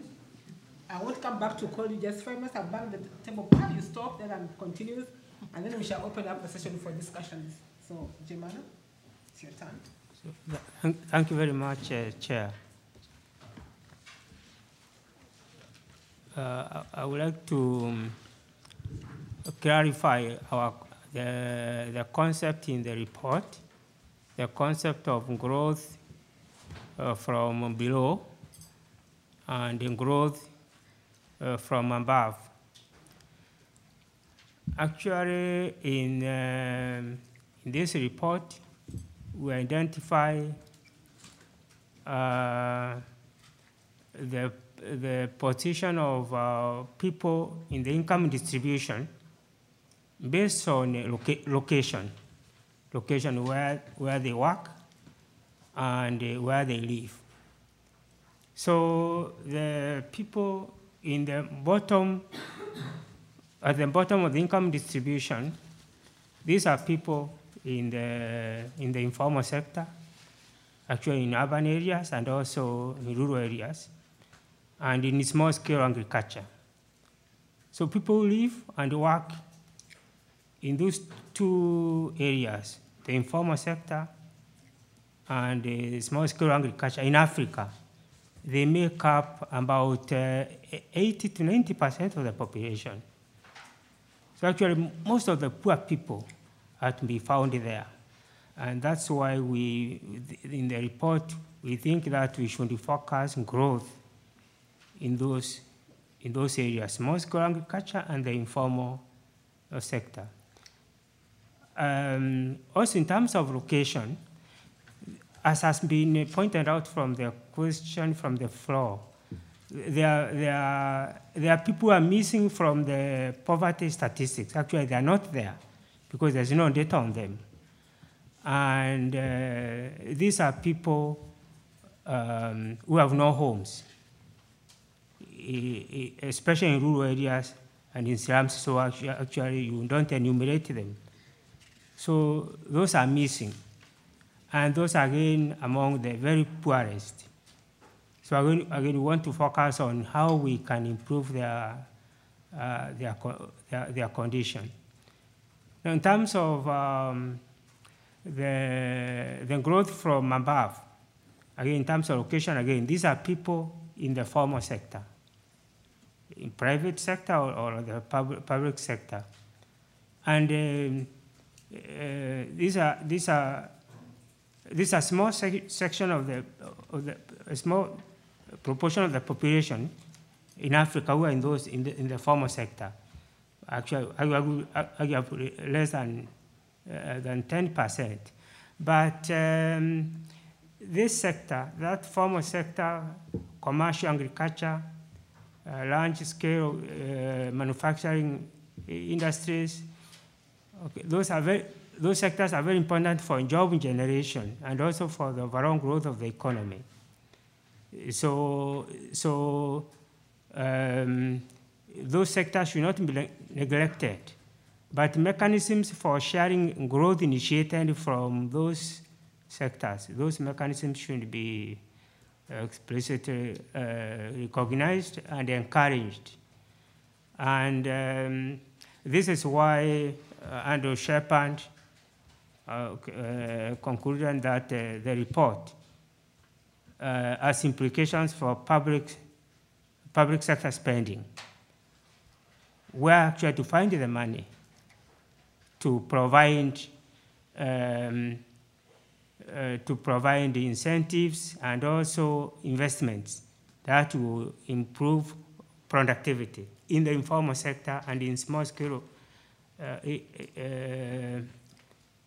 I won't come back to call you, just five minutes. I'll bang the table, you stop, then I'll continue. And then we shall open up the session for discussions. So, Germano, it's your turn. Thank you very much, uh, Chair. Uh, I, I would like to um, clarify our, the, the concept in the report, the concept of growth uh, from below and growth uh, from above. Actually, in, uh, in this report, we identify uh, the, the position of uh, people in the income distribution based on loca location, location where, where they work and uh, where they live. So the people in the bottom, at the bottom of the income distribution, these are people in the, in the informal sector, actually in urban areas and also in rural areas, and in small-scale agriculture. So people live and work in those two areas, the informal sector and the small-scale agriculture in Africa, they make up about uh, eighty to ninety percent of the population. So actually, most of the poor people are to be found there. And that's why we, in the report, we think that we should focus on growth in those, in those areas, small-scale agriculture and the informal uh, sector. Um, also, in terms of location, as has been pointed out from the question from the floor, there, there, are, there are people who are missing from the poverty statistics. Actually, they are not there because there's no data on them. And uh, these are people um, who have no homes, especially in rural areas and in slums, so actually, actually you don't enumerate them. So those are missing. And those are, again, among the very poorest. So again, again we want to focus on how we can improve their, uh, their, their, their condition. Now, in terms of um, the, the growth from above, again, in terms of location, again, these are people in the formal sector, in private sector or, or the public, public sector. And um, uh, these are, these are, This is a small sec section of the, of the a small proportion of the population in Africa who are in those in the, in the formal sector. Actually, I have less than uh, than ten percent. But um, this sector, that formal sector, commercial agriculture, uh, large-scale uh, manufacturing industries, okay, those are very. Those sectors are very important for job generation and also for the overall growth of the economy. So, so um, those sectors should not be neglected. But mechanisms for sharing growth initiated from those sectors, those mechanisms should be explicitly uh, recognized and encouraged. And um, this is why uh, Doctor Shepard Uh, uh, concluded that uh, the report uh, has implications for public, public sector spending, where actually to find the money to provide, um, uh, to provide incentives and also investments that will improve productivity in the informal sector and in small-scale uh, uh,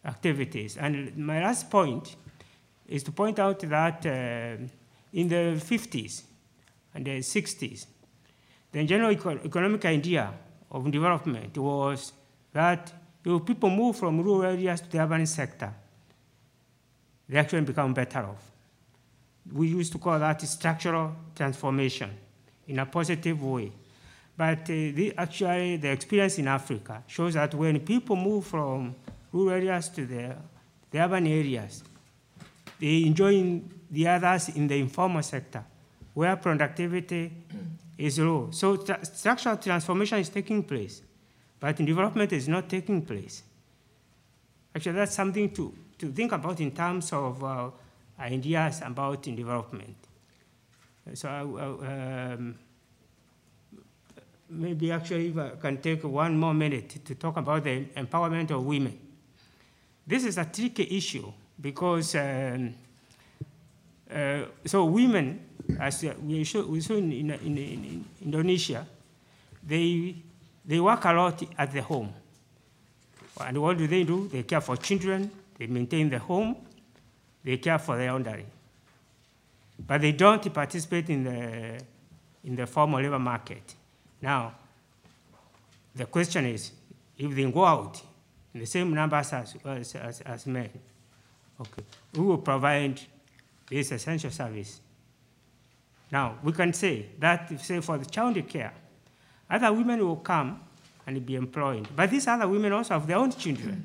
activities. And my last point is to point out that uh, in the fifties and the sixties, the general eco economic idea of development was that if people move from rural areas to the urban sector, they actually become better off. We used to call that structural transformation in a positive way. But uh, the, actually, the experience in Africa shows that when people move from rural areas to the, the urban areas, they enjoy the others in the informal sector, where productivity is low. So tra structural transformation is taking place, but development is not taking place. Actually, that's something to, to think about in terms of uh, ideas about development. So uh, um, maybe actually if I can take one more minute to talk about the empowerment of women. This is a tricky issue because um, uh, so women, as we saw in, in, in Indonesia, they they work a lot at the home. And what do they do? They care for children, they maintain the home, they care for the elderly. But they don't participate in the in the formal labor market. Now, the question is, if they go out, the same numbers as, as, as, as men. Okay, who will provide this essential service? Now, we can say that, if, say, for the child care, other women will come and be employed. But these other women also have their own children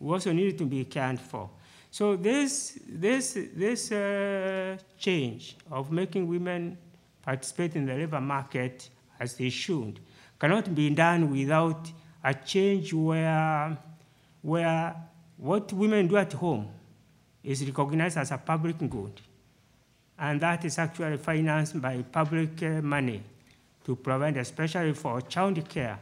who also need to be cared for. So this, this, this uh, change of making women participate in the labor market as they should cannot be done without a change where, where what women do at home is recognized as a public good and that is actually financed by public money to provide especially for child care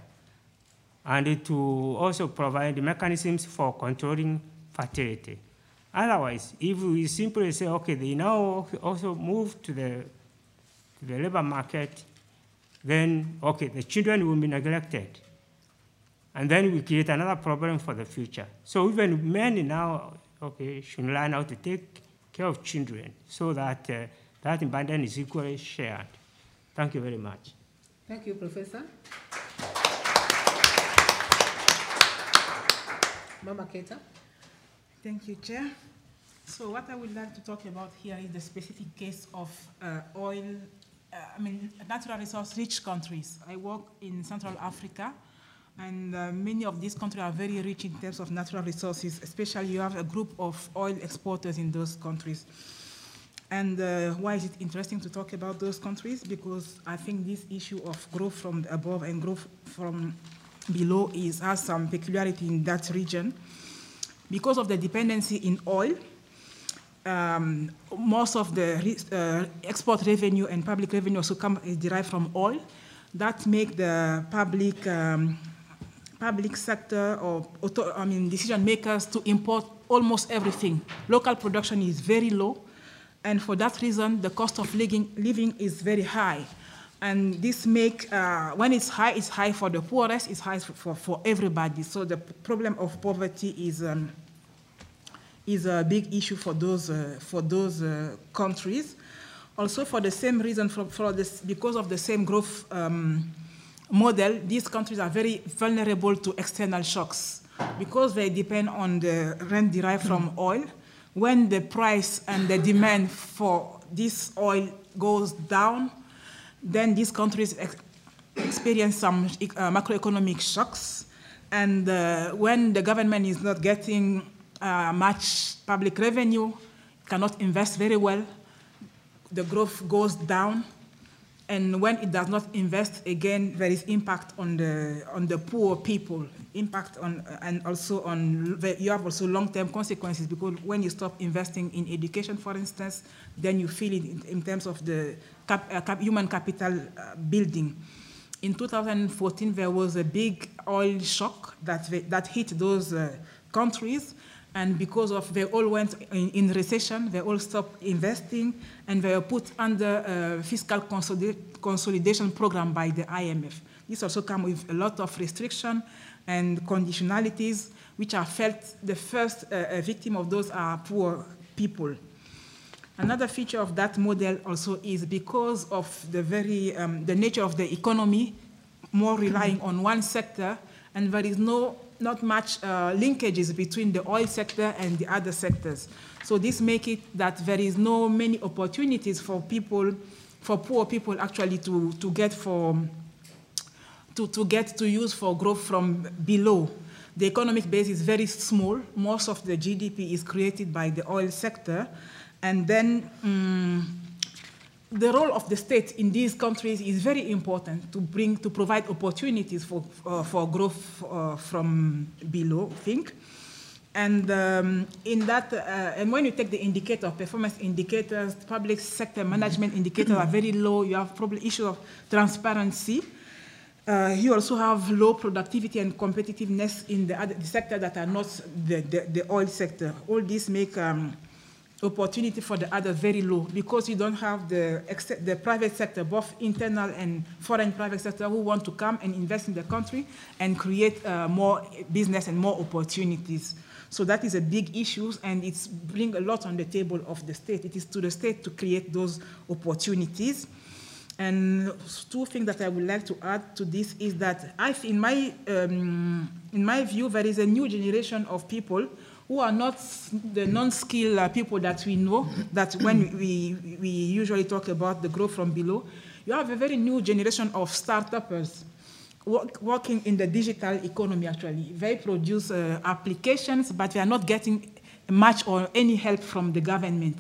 and to also provide mechanisms for controlling fertility. Otherwise, if we simply say, okay, they now also move to the, to the labor market, then, okay, the children will be neglected. And then we create another problem for the future. So even men now, okay, should learn how to take care of children so that uh, that burden is equally shared. Thank you very much. Thank you, Professor. Mama Keita. Thank you, Chair. So what I would like to talk about here is the specific case of uh, oil, uh, I mean, natural resource-rich countries. I work in Central Africa, and uh, many of these countries are very rich in terms of natural resources, especially you have a group of oil exporters in those countries. And uh, why is it interesting to talk about those countries? Because I think this issue of growth from above and growth from below is, has some peculiarity in that region. Because of the dependency in oil, um, most of the re uh, export revenue and public revenue also come, is derived from oil. That makes the public, um, public sector or auto I mean, decision makers to import almost everything. Local production is very low, and for that reason, the cost of living, living is very high. And this make, uh, when it's high, it's high for the poorest, it's high for, for everybody. So the problem of poverty is, um, is a big issue for those, uh, for those uh, countries. Also for the same reason, for, for this, because of the same growth um, model, these countries are very vulnerable to external shocks because they depend on the rent derived from oil. When the price and the demand for this oil goes down, then these countries ex experience some uh, macroeconomic shocks. And uh, when the government is not getting uh, much public revenue, cannot invest very well, the growth goes down. And when it does not invest, again, there is impact on the, on the poor people, impact on, and also on, you have also long-term consequences, because when you stop investing in education, for instance, then you feel it in, in terms of the cap, uh, cap, human capital uh, building. In two thousand fourteen, there was a big oil shock that, that hit those uh, countries. And because of they all went in, in recession, they all stopped investing, and they were put under a fiscal consolid consolidation program by the I M F. This also comes with a lot of restriction and conditionalities, which are felt the first uh, victim of those are poor people. Another feature of that model also is because of the very um, the nature of the economy, more relying mm-hmm. on one sector, and there is no not much uh, linkages between the oil sector and the other sectors. So this makes it that there is no many opportunities for people, for poor people actually to, to get for, to, to get to use for growth from below. The economic base is very small. Most of the G D P is created by the oil sector. And then um, the role of the state in these countries is very important to bring, to provide opportunities for, uh, for growth uh, from below, I think. And um, in that, uh, and when you take the indicator, performance indicators, public sector management indicators are very low. You have probably issue of transparency. Uh, you also have low productivity and competitiveness in the other the sector that are not the, the, the oil sector. All these make um, opportunity for the other very low, because you don't have the, the private sector, both internal and foreign private sector, who want to come and invest in the country and create uh, more business and more opportunities. So that is a big issue, and it's bring a lot on the table of the state. It is to the state to create those opportunities. And two things that I would like to add to this is that I, in my um, in my view, there is a new generation of people who are not the non-skilled people that we know, that when we, we usually talk about the growth from below. You have a very new generation of start-uppers work, working in the digital economy, actually. They produce uh, applications, but they are not getting much or any help from the government.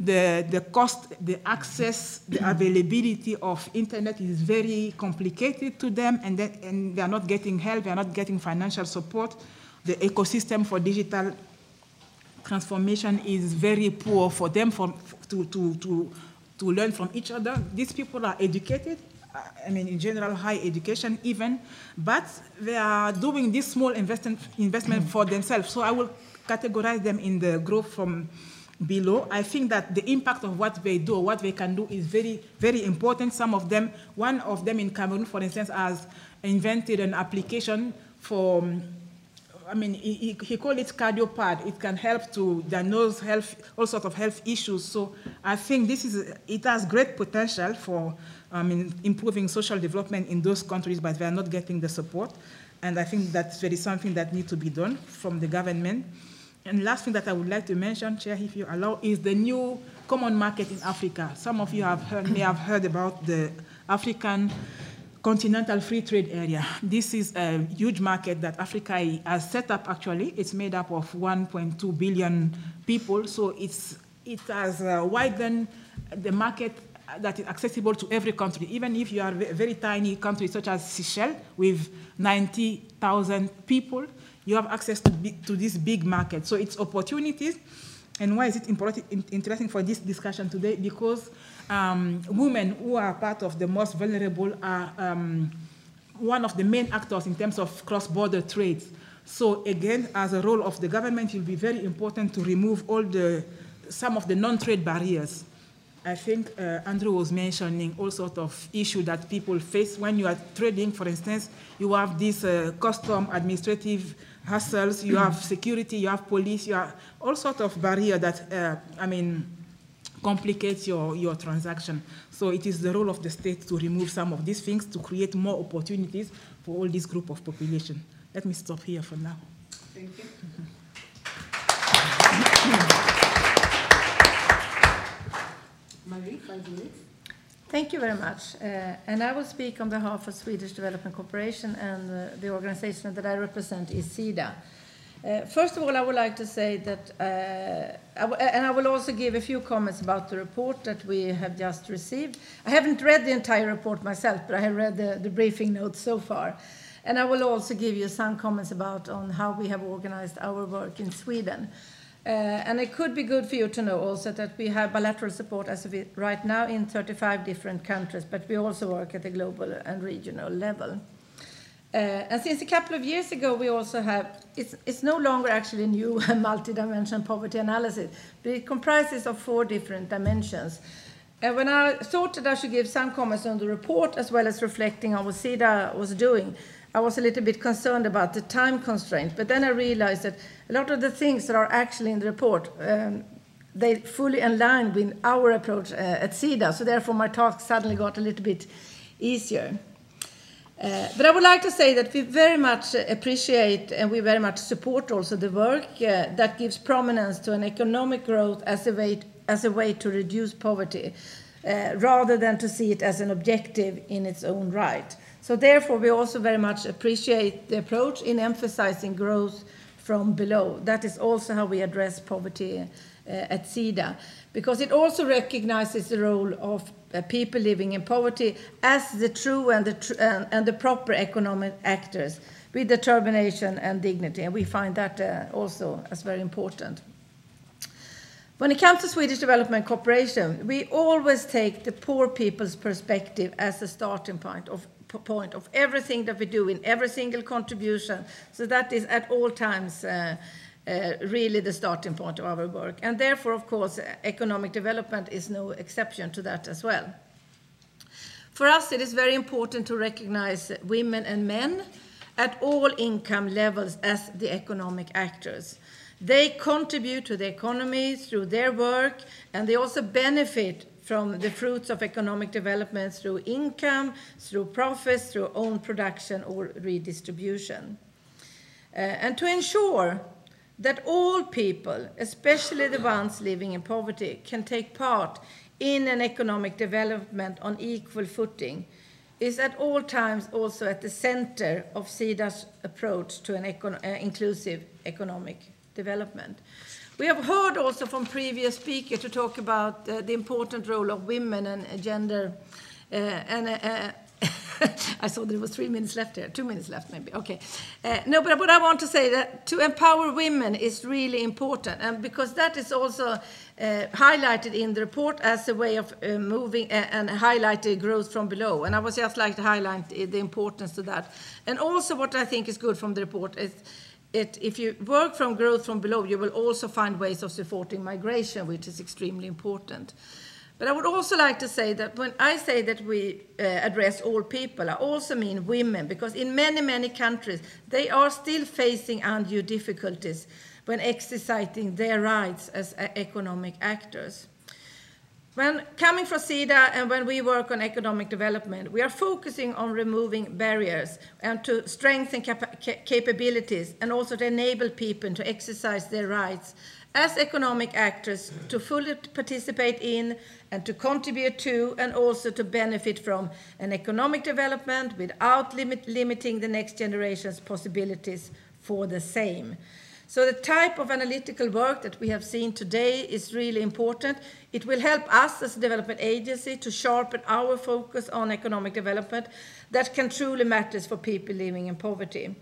The, the cost, the access, the availability of internet is very complicated to them, and, that, and they are not getting help, they are not getting financial support. The ecosystem for digital transformation is very poor for them for, to, to, to to learn from each other. These people are educated, I mean, in general, high education even, but they are doing this small investment, investment for themselves. So I will categorize them in the group from below. I think that the impact of what they do, what they can do, is very, very important. Some of them, one of them in Cameroon, for instance, has invented an application for, I mean, he, he called it CardioPad. It can help to diagnose health, all sorts of health issues. So I think this is, it has great potential for I mean, improving social development in those countries, but they are not getting the support. And I think that's very something that needs to be done from the government. And last thing that I would like to mention, Chair, if you allow, is the new common market in Africa. Some of you have heard, may have heard about the African Continental Free Trade Area. This is a huge market that Africa has set up, actually. It's made up of one point two billion people, so it's, it has uh, widened the market that is accessible to every country, even if you are a very tiny country such as Seychelles with ninety thousand people. You have access to, big, to this big market. So it's opportunities. And why is it important, interesting for this discussion today? Because um, women who are part of the most vulnerable are um, one of the main actors in terms of cross-border trade. So again, as a role of the government, it will be very important to remove all the, some of the non-trade barriers. I think uh, Andrew was mentioning all sorts of issues that people face when you are trading. For instance, you have these uh, custom administrative hassles, you have security, you have police, you have all sorts of barriers that, uh, I mean, complicate your, your transaction. So it is the role of the state to remove some of these things to create more opportunities for all this group of population. Let me stop here for now. Thank you. Mm-hmm. Marie, five minutes. Thank you very much. Uh, and I will speak on behalf of Swedish Development Cooperation, and uh, the organization that I represent is SIDA. Uh, first of all, I would like to say that, uh, I w and I will also give a few comments about the report that we have just received. I haven't read the entire report myself, but I have read the, the briefing notes so far. And I will also give you some comments about on how we have organized our work in Sweden. Uh, and it could be good for you to know also that we have bilateral support as of right now in thirty-five different countries, but we also work at the global and regional level. Uh, and since a couple of years ago, we also have, it's, it's no longer actually a new multi-dimensional poverty analysis, but it comprises of four different dimensions. And when I thought that I should give some comments on the report, as well as reflecting on what SIDA was doing, I was a little bit concerned about the time constraint, but then I realized that a lot of the things that are actually in the report, um, they fully align with our approach uh, at SIDA, so therefore my task suddenly got a little bit easier. Uh, but I would like to say that we very much appreciate and we very much support also the work uh, that gives prominence to an economic growth as a way, as a way to reduce poverty, uh, rather than to see it as an objective in its own right. So therefore, we also very much appreciate the approach in emphasizing growth from below. That is also how we address poverty uh, at SIDA, because it also recognizes the role of uh, people living in poverty as the true and the, tr and, and the proper economic actors with determination and dignity. And we find that uh, also as very important. When it comes to Swedish Development Cooperation, we always take the poor people's perspective as a starting point of point of everything that we do in every single contribution. So that is at all times uh, uh, really the starting point of our work. And therefore, of course, economic development is no exception to that as well. For us, it is very important to recognize women and men at all income levels as the economic actors. They contribute to the economy through their work, and they also benefit from the fruits of economic development through income, through profits, through own production or redistribution. Uh, and to ensure that all people, especially the ones living in poverty, can take part in an economic development on equal footing is at all times also at the center of SIDA's approach to an econ uh, inclusive economic development. We have heard also from previous speakers to talk about uh, the important role of women and gender uh, and uh, I saw there was three minutes left here, two minutes left maybe. Okay. Uh, no, but what I want to say that to empower women is really important, and because that is also uh, highlighted in the report as a way of uh, moving uh, and highlighted growth from below. And I would just like to highlight the importance of that. And also what I think is good from the report is it, if you work from growth from below, you will also find ways of supporting migration, which is extremely important. But I would also like to say that when I say that we uh, address all people, I also mean women, because in many, many countries, they are still facing undue difficulties when exercising their rights as uh, economic actors. When coming from SIDA and when we work on economic development, we are focusing on removing barriers and to strengthen cap cap capabilities and also to enable people to exercise their rights as economic actors to fully participate in and to contribute to and also to benefit from an economic development without limit, limiting the next generation's possibilities for the same. So the type of analytical work that we have seen today is really important. It will help us as a development agency to sharpen our focus on economic development that can truly matter for people living in poverty.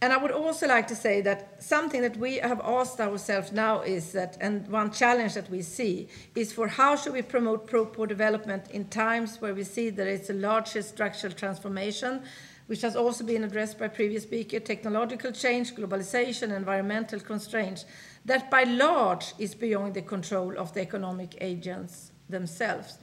And I would also like to say that something that we have asked ourselves now is that, and one challenge that we see, is for how should we promote pro-poor development in times where we see that it's a larger structural transformation, which has also been addressed by previous speaker, technological change, globalization, environmental constraints, that by large is beyond the control of the economic agents themselves.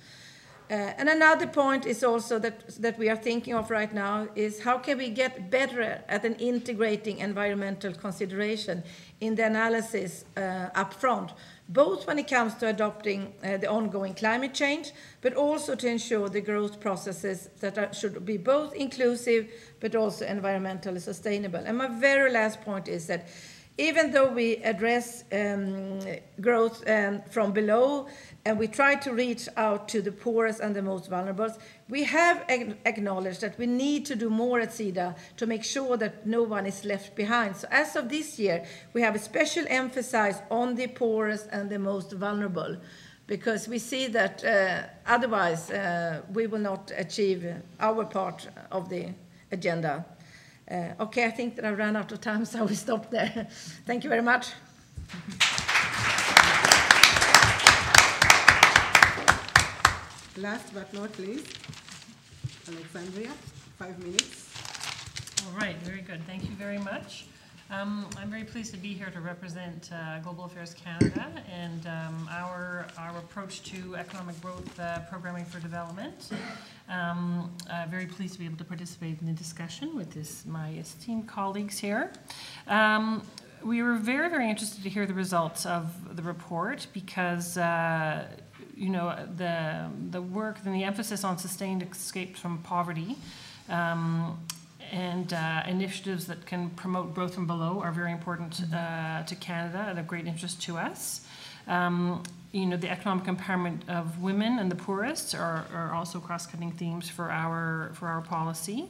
Uh, and another point is also that, that we are thinking of right now is how can we get better at an integrating environmental consideration in the analysis uh, up front, both when it comes to adopting uh, the ongoing climate change, but also to ensure the growth processes that are, should be both inclusive, but also environmentally sustainable. And my very last point is that even though we address um, growth um, from below, and we try to reach out to the poorest and the most vulnerable, we have acknowledged that we need to do more at SIDA to make sure that no one is left behind. So as of this year, we have a special emphasis on the poorest and the most vulnerable, because we see that uh, otherwise uh, we will not achieve our part of the agenda. Uh, okay, I think that I ran out of time, so we stop there. Thank you very much. Last but not least, Alexandria, five minutes. All right, very good. Thank you very much. Um, I'm very pleased to be here to represent uh, Global Affairs Canada and um, our, our approach to economic growth uh, programming for development. Um, uh, very pleased to be able to participate in the discussion with this, my esteemed colleagues here. Um, we were very, very interested to hear the results of the report because, uh, you know, the, the work and the emphasis on sustained escape from poverty um, and uh, initiatives that can promote growth from below are very important uh, to Canada and of great interest to us. Um, You know, the economic empowerment of women and the poorest are, are also cross-cutting themes for our for our policy.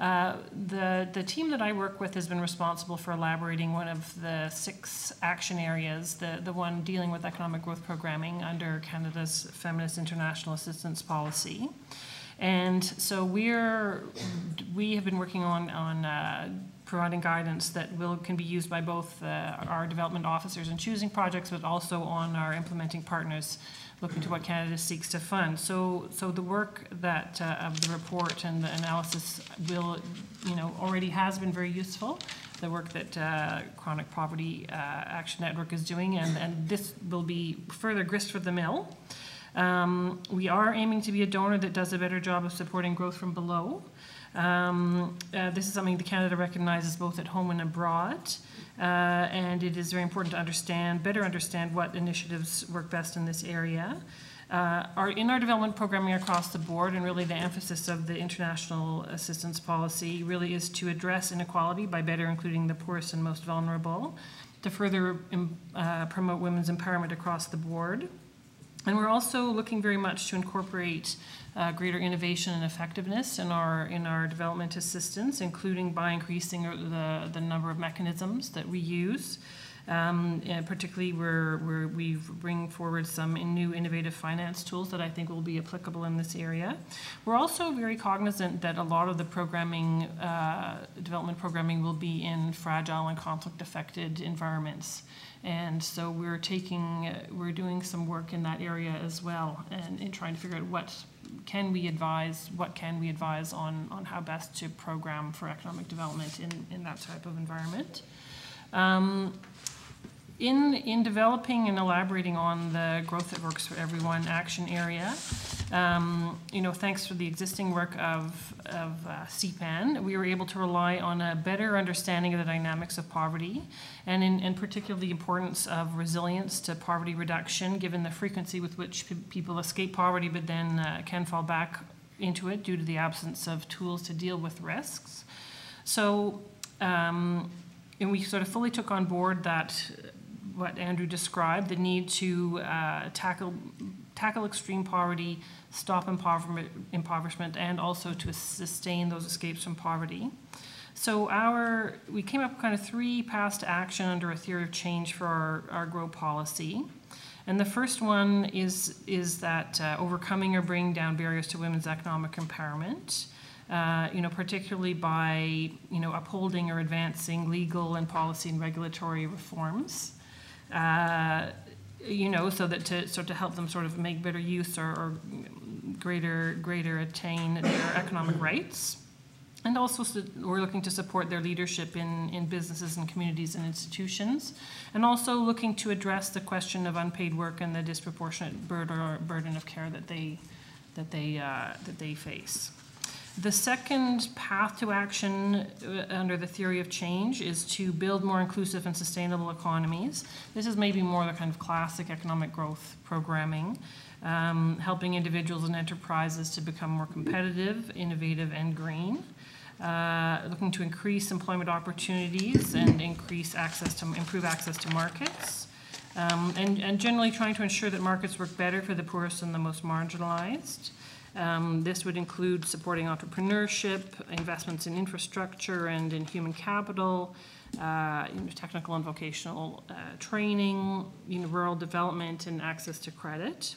Uh, the the team that I work with has been responsible for elaborating one of the six action areas, the the one dealing with economic growth programming under Canada's Feminist International Assistance Policy, and so we're we have been working on on. Uh, providing guidance that will can be used by both uh, our development officers in choosing projects, but also on our implementing partners looking to what Canada seeks to fund. So, so the work that uh, of the report and the analysis will, you know, already has been very useful. The work that uh, Chronic Poverty uh, Action Network is doing, and, and this will be further grist for the mill. Um, we are aiming to be a donor that does a better job of supporting growth from below. Um, uh, this is something that Canada recognizes both at home and abroad, uh, and it is very important to understand, better understand what initiatives work best in this area. Uh, our, in our development programming across the board, and really the emphasis of the international assistance policy really is to address inequality by better including the poorest and most vulnerable, to further um, uh, promote women's empowerment across the board. And we're also looking very much to incorporate Uh, greater innovation and effectiveness in our in our development assistance, including by increasing the the number of mechanisms that we use, Um, particularly, we're, we're, we bring forward some in new innovative finance tools that I think will be applicable in this area. We're also very cognizant that a lot of the programming, uh, development programming, will be in fragile and conflict-affected environments. And so we're taking, uh, we're doing some work in that area as well, and in trying to figure out what can we advise, what can we advise on, on how best to program for economic development in, in that type of environment. Um, in, in developing and elaborating on the Growth That Works for Everyone action area, Um, you know, thanks for the existing work of, of uh, C PAN, we were able to rely on a better understanding of the dynamics of poverty, and in, in particular the importance of resilience to poverty reduction, given the frequency with which pe people escape poverty but then uh, can fall back into it due to the absence of tools to deal with risks. So, um, and we sort of fully took on board that, what Andrew described, the need to uh, tackle tackle extreme poverty, stop impover- impoverishment, and also to sustain those escapes from poverty. So our, we came up with kind of three paths to action under a theory of change for our, our GROW policy. And the first one is, is that uh, overcoming or bringing down barriers to women's economic empowerment, uh, you know, particularly by, you know, upholding or advancing legal and policy and regulatory reforms. Uh, you know, so that to sort of help them sort of make better use or, or greater greater attain their economic rights. And also so we're looking to support their leadership in, in businesses and communities and institutions, and also looking to address the question of unpaid work and the disproportionate burden or burden of care that they that they uh, that they face. The second path to action under the theory of change is to build more inclusive and sustainable economies. This is maybe more the kind of classic economic growth programming, um, helping individuals and enterprises to become more competitive, innovative, and green, uh, looking to increase employment opportunities and increase access to, improve access to markets, um, and, and generally trying to ensure that markets work better for the poorest and the most marginalized. Um, this would include supporting entrepreneurship, investments in infrastructure and in human capital, uh, you know, technical and vocational uh, training, you know, rural development, and access to credit.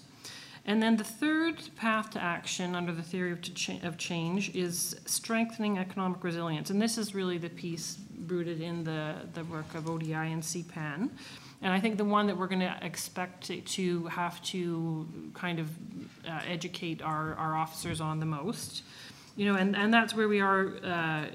And then the third path to action under the theory of, to cha of change is strengthening economic resilience. And this is really the piece rooted in the, the work of O D I and C PAN. And I think the one that we're going to expect to have to kind of uh, educate our, our officers on the most, you know, and, and that's where we are, uh,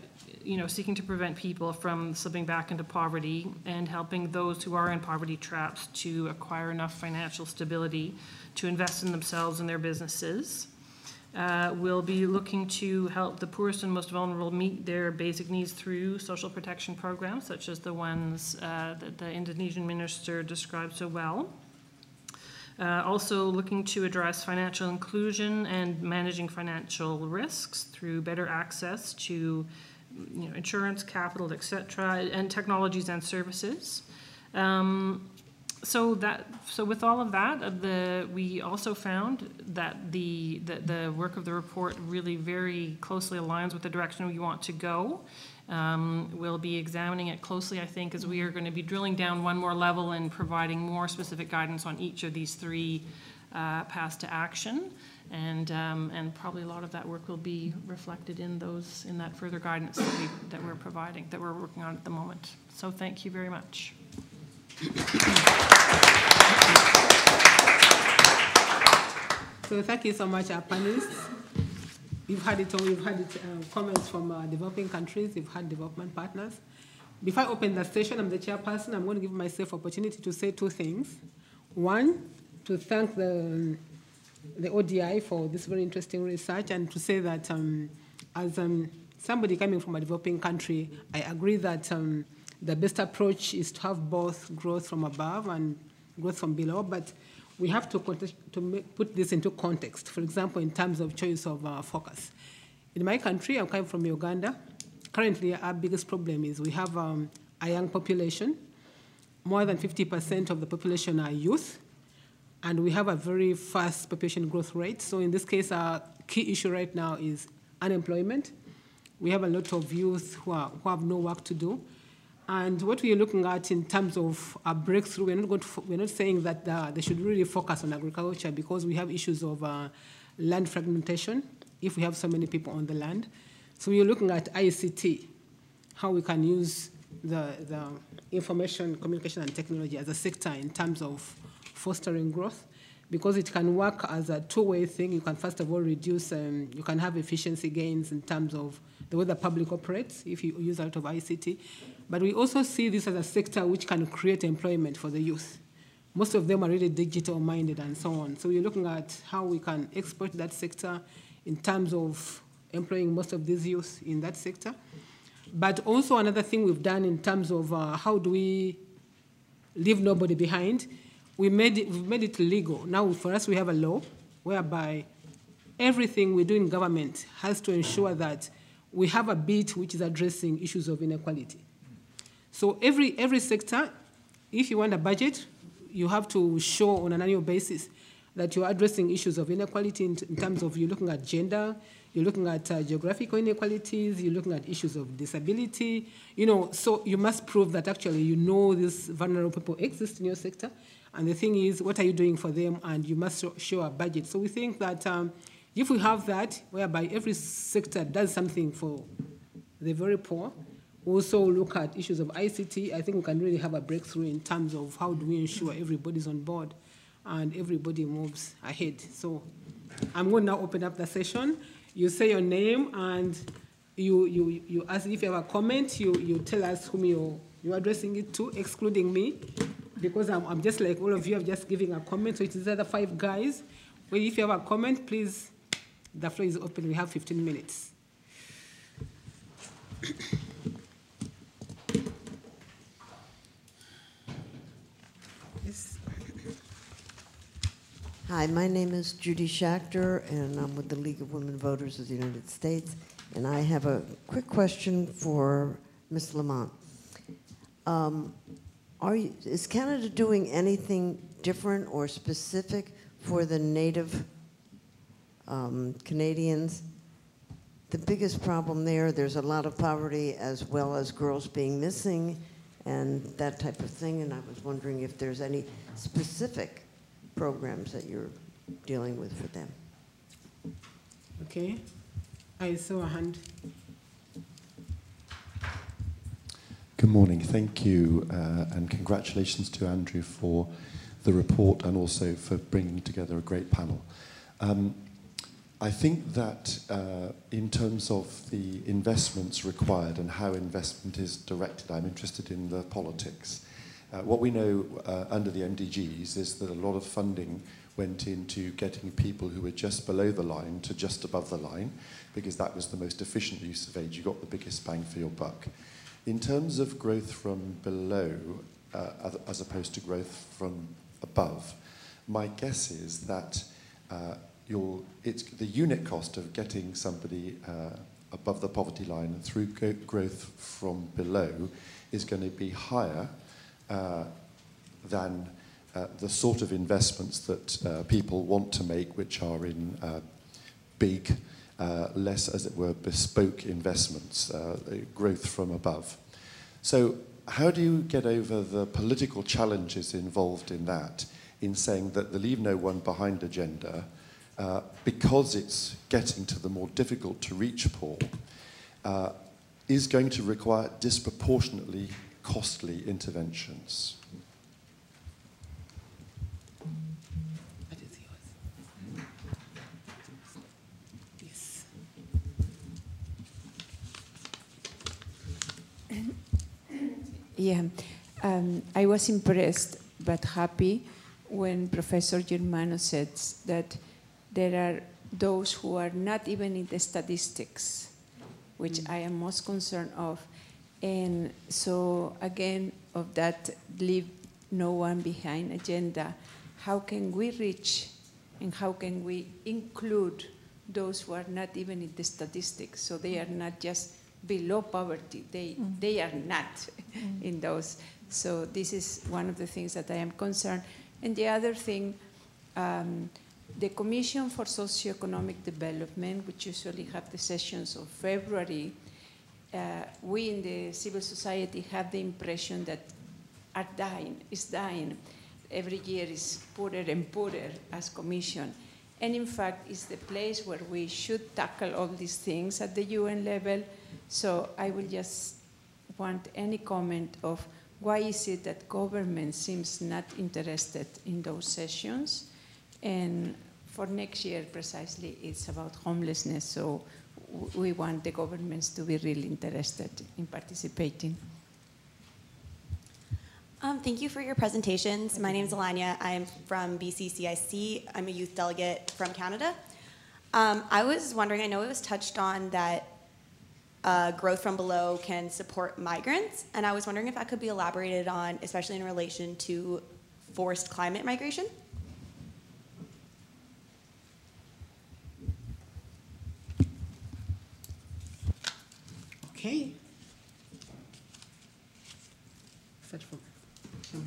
you know, seeking to prevent people from slipping back into poverty and helping those who are in poverty traps to acquire enough financial stability to invest in themselves and their businesses. Uh, we'll be looking to help the poorest and most vulnerable meet their basic needs through social protection programs, such as the ones uh, that the Indonesian minister described so well. Uh, also looking to address financial inclusion and managing financial risks through better access to, you know, insurance, capital, et cetera, and technologies and services. Um, So that, so with all of that, the, we also found that the, the the work of the report really very closely aligns with the direction we want to go. Um, we'll be examining it closely, I think, as we are going to be drilling down one more level and providing more specific guidance on each of these three uh, paths to action, and um, and probably a lot of that work will be reflected in those in that further guidance that, we, that we're providing, that we're working on at the moment. So thank you very much. So thank you so much, our panelists. We've had it all. We've had it, uh, comments from uh, developing countries. We've had development partners. Before I open the session, I'm the chairperson. I'm going to give myself opportunity to say two things. One, to thank the the O D I for this very interesting research, and to say that um, as um, somebody coming from a developing country, I agree that. Um, The best approach is to have both growth from above and growth from below, but we have to, to make, put this into context, for example, in terms of choice of uh, focus. In my country, I'm coming from Uganda. Currently, our biggest problem is we have um, a young population. More than fifty percent of the population are youth, and we have a very fast population growth rate. So in this case, our key issue right now is unemployment. We have a lot of youth who, are, who have no work to do. And what we are looking at in terms of a breakthrough, we're not, going to, we're not saying that uh, they should really focus on agriculture, because we have issues of uh, land fragmentation if we have so many people on the land. So we're looking at I C T, how we can use the, the information, communication, and technology as a sector in terms of fostering growth, because it can work as a two-way thing. You can, first of all, reduce, um, you can have efficiency gains in terms of the way the public operates if you use a lot of I C T. But we also see this as a sector which can create employment for the youth. Most of them are really digital-minded and so on. So we're looking at how we can export that sector in terms of employing most of these youth in that sector. But also another thing we've done in terms of uh, how do we leave nobody behind, we made it, we've made it legal. Now for us we have a law whereby everything we do in government has to ensure that we have a bit which is addressing issues of inequality. So every, every sector, if you want a budget, you have to show on an annual basis that you're addressing issues of inequality in, in terms of you're looking at gender, you're looking at uh, geographical inequalities, you're looking at issues of disability, you know, so you must prove that actually you know these vulnerable people exist in your sector, and the thing is, what are you doing for them, and you must show a budget. So we think that um, if we have that, whereby every sector does something for the very poor, also look at issues of I C T, I think we can really have a breakthrough in terms of how do we ensure everybody's on board and everybody moves ahead. So I'm going to now open up the session. You say your name, and you, you, you ask if you have a comment, you, you tell us whom you're, you're addressing it to, excluding me, because I'm, I'm just like all of you, I'm just giving a comment, so it's the other five guys. Well, if you have a comment, please, the floor is open, we have fifteen minutes. Hi, my name is Judy Schachter, and I'm with the League of Women Voters of the United States, and I have a quick question for Miz Lamont. Um, are you, is Canada doing anything different or specific for the Native um, Canadians? The biggest problem there, there's a lot of poverty as well as girls being missing and that type of thing, and I was wondering if there's any specific programs that you're dealing with for them. Okay, I saw a hand. Good morning, thank you, uh, and congratulations to Andrew for the report and also for bringing together a great panel. Um, I think that uh, in terms of the investments required and how investment is directed, I'm interested in the politics. Uh, what we know uh, under the M D Gs is that a lot of funding went into getting people who were just below the line to just above the line, because that was the most efficient use of aid. You got the biggest bang for your buck. In terms of growth from below, uh, as opposed to growth from above, my guess is that uh, your, it's the unit cost of getting somebody uh, above the poverty line through growth from below is going to be higher Uh, than uh, the sort of investments that uh, people want to make, which are in uh, big, uh, less, as it were, bespoke investments, uh, growth from above. So how do you get over the political challenges involved in that, in saying that the leave no one behind agenda, uh, because it's getting to the more difficult to reach poor, uh, is going to require disproportionately costly interventions? That is yours. Yes. Yeah, um, I was impressed but happy when Professor Germano said that there are those who are not even in the statistics, which mm. I am most concerned of. And so, again, of that leave no one behind agenda, how can we reach and how can we include those who are not even in the statistics? So they are not just below poverty, they, mm. they are not mm. in those. So this is one of the things that I am concerned. And the other thing, um, the Commission for Socioeconomic Development, which usually have the sessions of February, uh, we in the civil society have the impression that are dying, is dying. Every year is poorer and poorer as Commission. And in fact, it's the place where we should tackle all these things at the U N level. So I will just want any comment of why is it that government seems not interested in those sessions? And for next year, precisely, it's about homelessness. So we want the governments to be really interested in participating. Um, thank you for your presentations. My name is Alanya. I'm from B C C I C. I'm a youth delegate from Canada. Um, I was wondering, I know it was touched on that uh, growth from below can support migrants, and I was wondering if that could be elaborated on, especially in relation to forced climate migration. Okay. Such for Can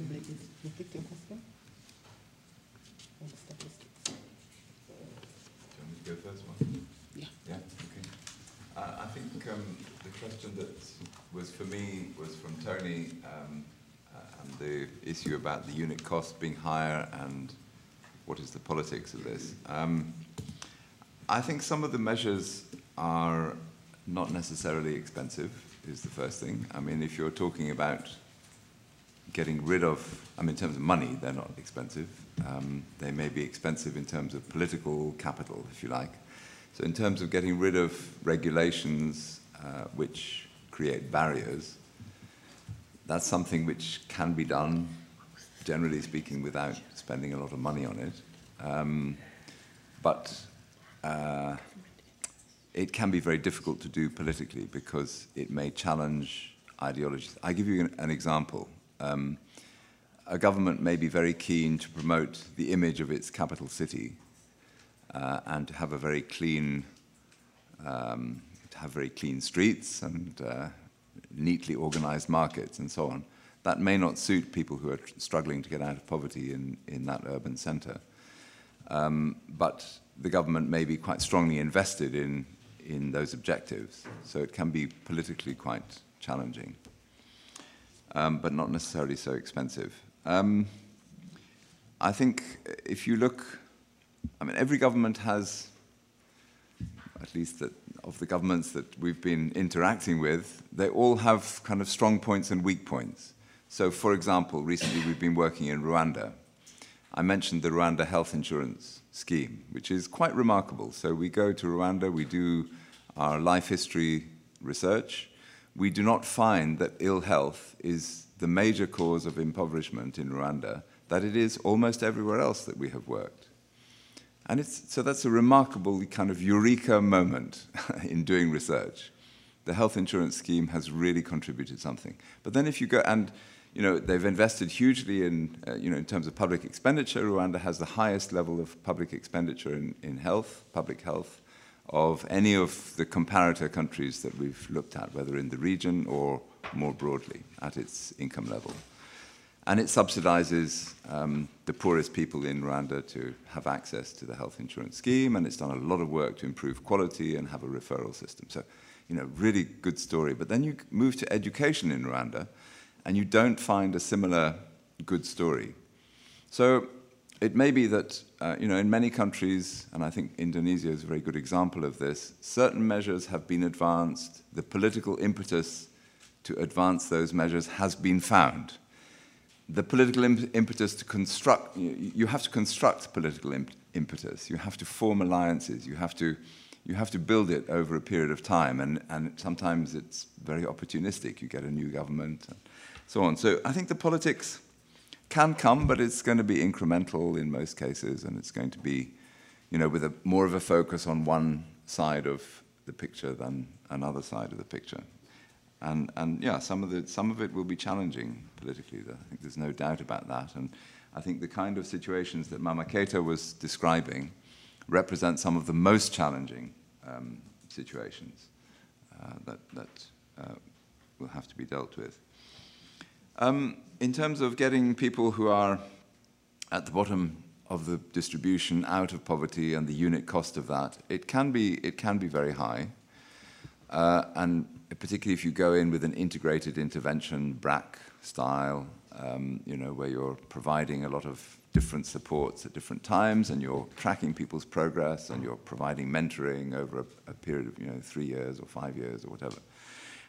we go first one? Yeah. Yeah, okay. Uh, I think um, the question that was for me was from Tony um, uh, and the issue about the unit cost being higher and what is the politics of this. Um, I think some of the measures are not necessarily expensive, is the first thing. I mean, if you're talking about getting rid of, I mean, in terms of money, they're not expensive. Um, they may be expensive in terms of political capital, if you like. So in terms of getting rid of regulations uh, which create barriers, that's something which can be done, generally speaking, without spending a lot of money on it. Um, but uh, it can be very difficult to do politically because it may challenge ideologies. I give you an, an example. Um, a government may be very keen to promote the image of its capital city uh, and to have a very clean, um, to have very clean streets and uh, neatly organized markets and so on. That may not suit people who are struggling to get out of poverty in, in that urban center. Um, but the government may be quite strongly invested in, in those objectives, so it can be politically quite challenging. Um, but not necessarily so expensive. Um, I think if you look, I mean, every government has, at least that, of the governments that we've been interacting with, they all have kind of strong points and weak points. So, for example, recently we've been working in Rwanda. I mentioned the Rwanda health insurance scheme, which is quite remarkable. So we go to Rwanda, we do our life history research. We do not find that ill health is the major cause of impoverishment in Rwanda, that it is almost everywhere else that we have worked. And it's, so that's a remarkable kind of eureka moment in doing research. The health insurance scheme has really contributed something. But then if you go and, you know, they've invested hugely in, uh, you know, in terms of public expenditure, Rwanda has the highest level of public expenditure in, in health, public health, of any of the comparator countries that we've looked at, whether in the region or more broadly at its income level. And it subsidizes um, the poorest people in Rwanda to have access to the health insurance scheme, and it's done a lot of work to improve quality and have a referral system. So, you know, really good story. But then you move to education in Rwanda, and you don't find a similar good story. So it may be that, uh, you know, in many countries, and I think Indonesia is a very good example of this, certain measures have been advanced, the political impetus to advance those measures has been found. The political imp impetus to construct, you, you have to construct political imp impetus, you have to form alliances, you have to, you have to build it over a period of time, and, and sometimes it's very opportunistic, you get a new government, and so on. So I think the politics can come, but it's going to be incremental in most cases, and it's going to be, you know, with a, more of a focus on one side of the picture than another side of the picture. And, and yeah, some of, the, some of it will be challenging politically. I think there's no doubt about that. And I think the kind of situations that Mama Keita was describing represent some of the most challenging um, situations uh, that, that uh, will have to be dealt with. Um, in terms of getting people who are at the bottom of the distribution out of poverty and the unit cost of that, it can be, it can be very high. Uh, and particularly if you go in with an integrated intervention, B R A C style, um, you know, where you're providing a lot of different supports at different times, and you're tracking people's progress, and you're providing mentoring over a, a period of, you know, three years or five years or whatever.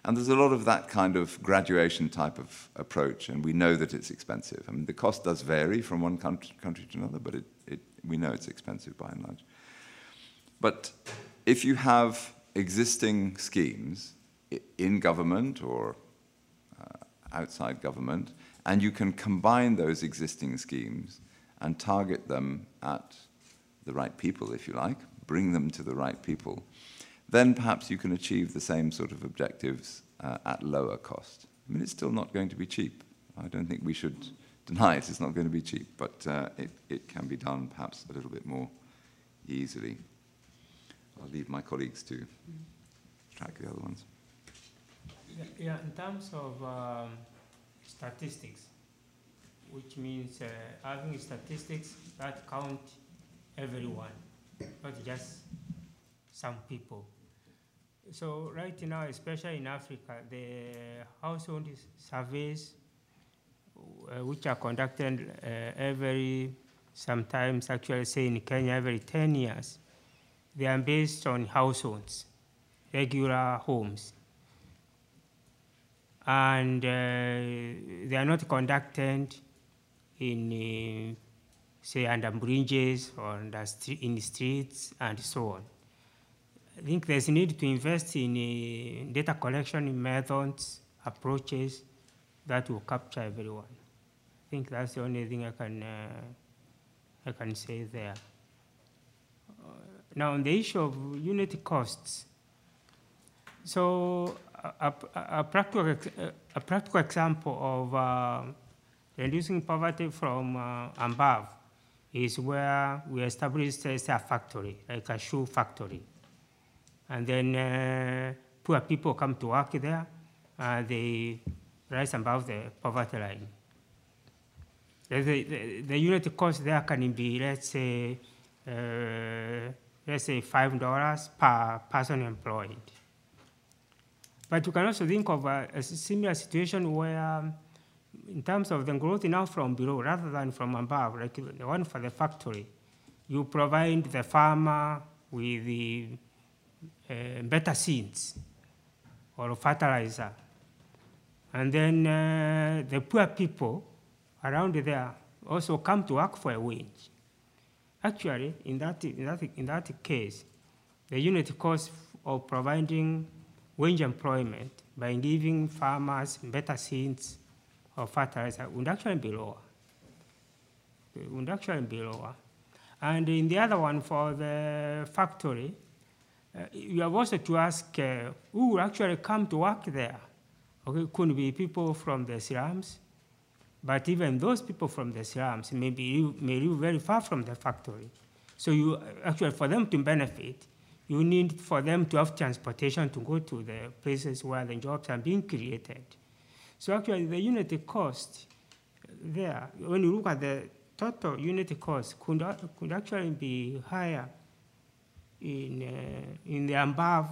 And there's a lot of that kind of graduation type of approach, and we know that it's expensive. I mean, the cost does vary from one country, country to another, but it, it, we know it's expensive by and large. But if you have existing schemes in government or uh, outside government, and you can combine those existing schemes and target them at the right people, if you like, bring them to the right people, then perhaps you can achieve the same sort of objectives uh, at lower cost. I mean, it's still not going to be cheap. I don't think we should deny it. It's not going to be cheap, but uh, it, it can be done perhaps a little bit more easily. I'll leave my colleagues to track the other ones. Yeah, yeah in terms of um, statistics, which means uh, having statistics that count everyone, not just some people. So right now, especially in Africa, the household surveys, uh, which are conducted uh, every, sometimes actually say in Kenya, every ten years, they are based on households, regular homes. And uh, they are not conducted in, uh, say, under bridges or under in streets and so on. I think there's a need to invest in uh, data collection methods, approaches that will capture everyone. I think that's the only thing I can, uh, I can say there. Uh, now, on the issue of unit costs, so a, a, a, practical, a practical example of uh, reducing poverty from uh, above is where we established a factory, like a shoe factory. And then uh, poor people come to work there, uh, they rise above the poverty line. The, the, the unit cost there can be, let's say, uh, let's say five dollars per person employed. But you can also think of a, a similar situation where, in terms of the growth now from below rather than from above, like the one for the factory, you provide the farmer with the Uh, better seeds or fertilizer. And then uh, the poor people around there also come to work for a wage. Actually, in that, in that, in that case, the unit cost of providing wage employment by giving farmers better seeds or fertilizer would actually be lower. It would actually be lower. And in the other one for the factory, Uh, you have also to ask uh, who will actually come to work there. Okay, could be people from the slums, but even those people from the slums may, be, may live very far from the factory. So you actually, for them to benefit, you need for them to have transportation to go to the places where the jobs are being created. So actually, the unit cost there, when you look at the total unit cost, could, could actually be higher in uh, in the above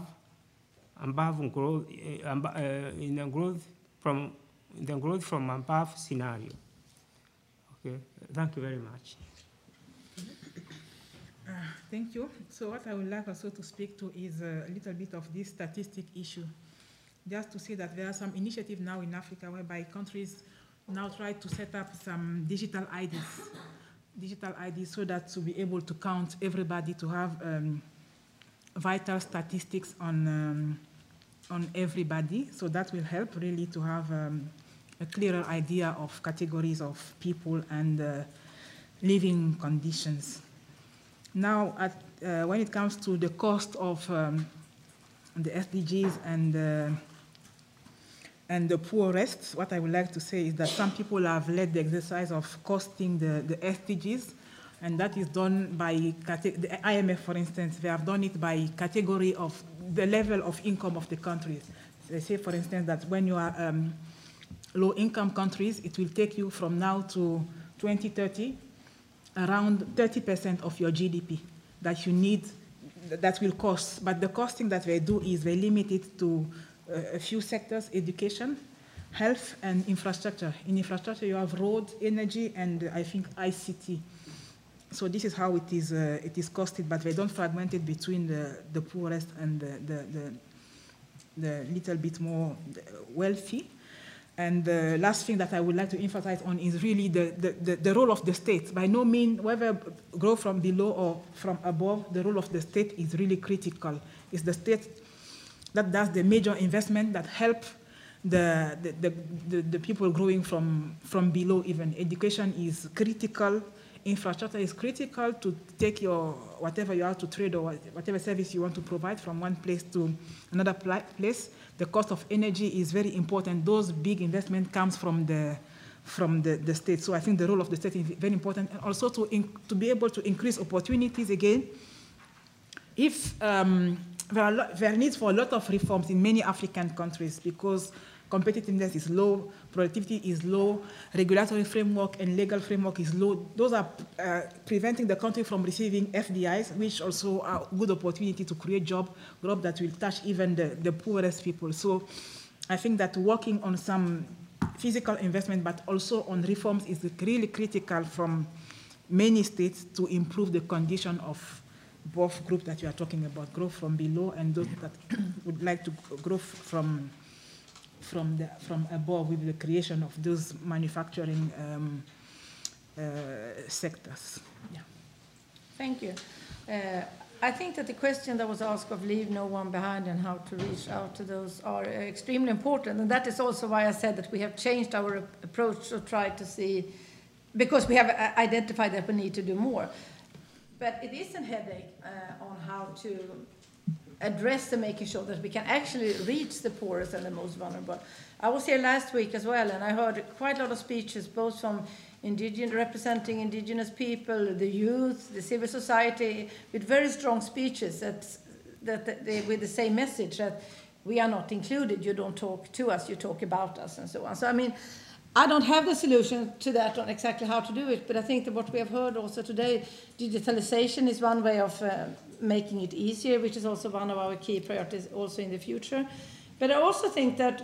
above growth uh, uh, in the growth from the growth from above scenario. Okay, thank you very much. Uh, thank you. So what I would like also to speak to is a little bit of this statistic issue, just to see that there are some initiatives now in Africa whereby countries now try to set up some digital I Ds, digital I Ds, so that to be able to count everybody, to have um, vital statistics on, um, on everybody. So that will help really to have um, a clearer idea of categories of people and uh, living conditions. Now, at, uh, when it comes to the cost of um, the S D Gs and, uh, and the poorest, what I would like to say is that some people have led the exercise of costing the, the S D Gs, and that is done by the I M F, for instance. They have done it by category of the level of income of the countries. They say, for instance, that when you are um, low-income countries, it will take you from now to twenty thirty around thirty percent of your G D P that you need that will cost, but the costing that they do is they limit it to uh, a few sectors: education, health, and infrastructure. In infrastructure, you have road, energy, and uh, I think I C T. So this is how it is uh, it is costed, but they don't fragment it between the, the poorest and the, the, the, the little bit more wealthy. And the last thing that I would like to emphasize on is really the, the, the, the role of the state. By no means, whether growth from below or from above, the role of the state is really critical. It's the state that does the major investment that help the, the, the, the, the people growing from, from below even. Education is critical. Infrastructure is critical to take your, whatever you have to trade or whatever service you want to provide from one place to another place. The cost of energy is very important. Those big investment comes from the, from the, the state. So I think the role of the state is very important. And also to, in, to be able to increase opportunities again. If um, there are, there are needs for a lot of reforms in many African countries because competitiveness is low, productivity is low, regulatory framework and legal framework is low. Those are uh, preventing the country from receiving F D Is, which also are a good opportunity to create job growth that will touch even the, the poorest people. So I think that working on some physical investment, but also on reforms is really critical from many states to improve the condition of both groups that you are talking about, growth from below and those that would like to grow from from the, from above with the creation of those manufacturing um, uh, sectors. Yeah. Thank you. Uh, I think that the question that was asked of leave no one behind and how to reach out to those are extremely important. And that is also why I said that we have changed our approach to try to see, because we have identified that we need to do more. But it is a headache uh, on how to address and making sure that we can actually reach the poorest and the most vulnerable. I was here last week as well, and I heard quite a lot of speeches, both from indigenous, representing indigenous people, the youth, the civil society, with very strong speeches that, that they, with the same message that we are not included, you don't talk to us, you talk about us, and so on. So, I mean, I don't have the solution to that on exactly how to do it, but I think that what we have heard also today, digitalization is one way of uh, making it easier, which is also one of our key priorities also in the future. But I also think that,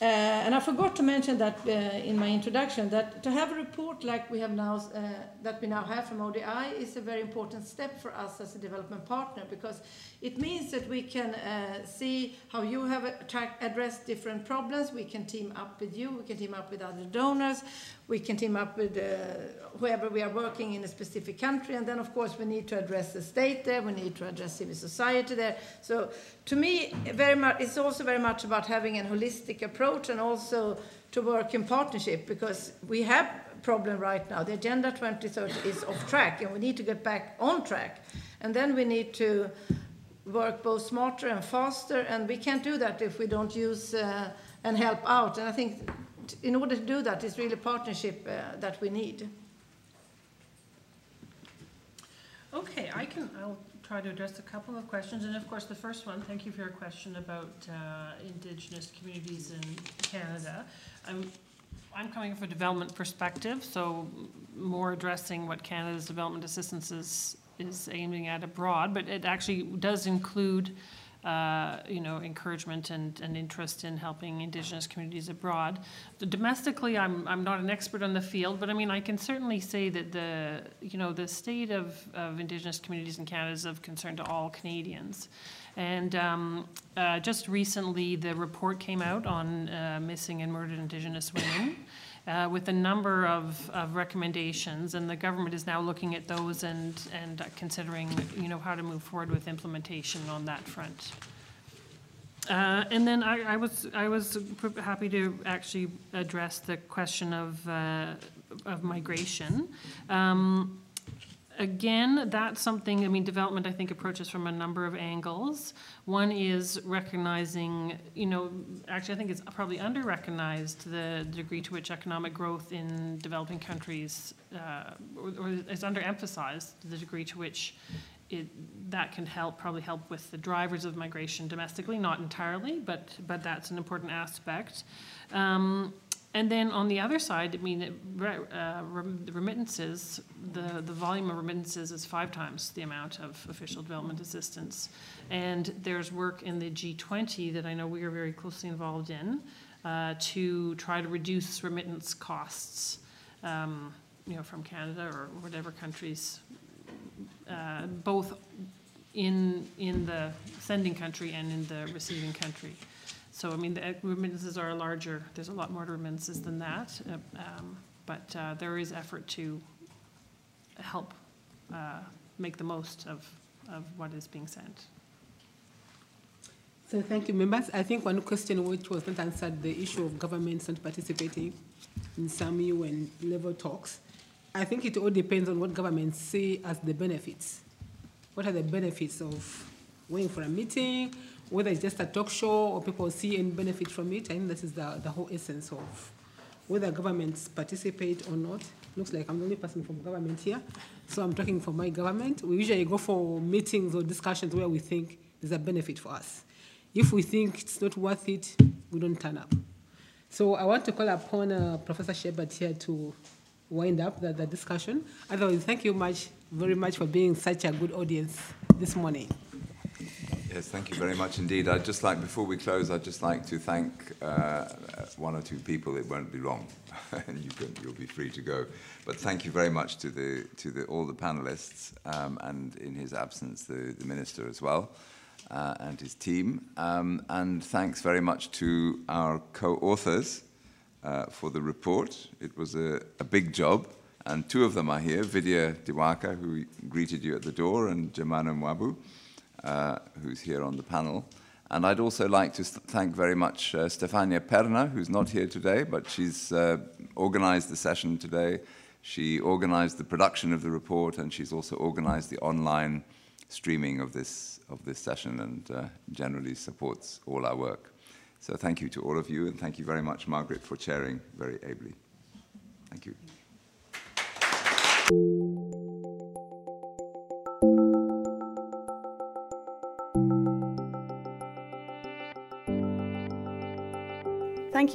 uh, and I forgot to mention that uh, in my introduction, that to have a report like we have now, uh, that we now have from O D I is a very important step for us as a development partner, because it means that we can uh, see how you have addressed different problems. We can team up with you, we can team up with other donors, we can team up with uh, whoever we are working in a specific country, and then of course we need to address the state there, we need to address civil society there. So to me, very much, it's also very much about having a holistic approach and also to work in partnership, because we have a problem right now. The Agenda twenty thirty is off track and we need to get back on track. And then we need to work both smarter and faster, and we can't do that if we don't use uh, and help out. And I think in order to do that, it's really partnership uh, that we need. Okay, I can, I'll try to address a couple of questions. And of course, the first one, thank you for your question about uh, Indigenous communities in Canada. I'm, I'm coming from a development perspective, so more addressing what Canada's development assistance is, is aiming at abroad, but it actually does include Uh, you know, encouragement and, and interest in helping Indigenous communities abroad. Domestically, I'm, I'm not an expert on the field, but I mean, I can certainly say that the, you know, the state of, of Indigenous communities in Canada is of concern to all Canadians. And um, uh, just recently, the report came out on uh, missing and murdered Indigenous women. Uh, with a number of, of recommendations, and the government is now looking at those and and uh, considering, you know, how to move forward with implementation on that front. Uh, and then I, I was I was happy to actually address the question of uh, of migration. Um, Again, that's something, I mean, development, I think, approaches from a number of angles. One is recognizing, you know, actually I think it's probably under-recognized the degree to which economic growth in developing countries, uh, or, or is underemphasized, the degree to which it, that can help, probably help with the drivers of migration domestically, not entirely, but, but that's an important aspect. Um, And then on the other side, I mean, uh, the remittances, the, the volume of remittances is five times the amount of official development assistance. And there's work in the G twenty that I know we are very closely involved in uh, to try to reduce remittance costs, um, you know, from Canada or whatever countries, uh, both in, in the sending country and in the receiving country. So, I mean, the remittances are larger. There's a lot more to remittances than that. Uh, um, but uh, there is effort to help uh, make the most of, of what is being sent. So thank you, members. I think one question which was not answered, the issue of governments not participating in some U N level talks. I think it all depends on what governments see as the benefits. What are the benefits of going for a meeting? Whether it's just a talk show or people see and benefit from it, I think this is the, the whole essence of whether governments participate or not. Looks like I'm the only person from government here, so I'm talking for my government. We usually go for meetings or discussions where we think there's a benefit for us. If we think it's not worth it, we don't turn up. So I want to call upon uh, Professor Shepard here to wind up the, the discussion. Otherwise, thank you much, very much for being such a good audience this morning. Yes, thank you very much indeed. I'd just like, before we close, I'd just like to thank uh, one or two people. It won't be long, and you can, you'll be free to go. But thank you very much to the to the, all the panelists, um, and in his absence, the, the minister as well, uh, and his team. Um, and thanks very much to our co-authors uh, for the report. It was a, a big job, and two of them are here: Vidya Diwaka, who greeted you at the door, and Germano Mwabu, Uh, who's here on the panel. And I'd also like to thank very much uh, Stefania Perna, who's not here today, but she's uh, organized the session today. She organized the production of the report, and she's also organized the online streaming of this, of this session, and uh, generally supports all our work. So thank you to all of you, and thank you very much, Margaret, for chairing very ably. Thank you. Thank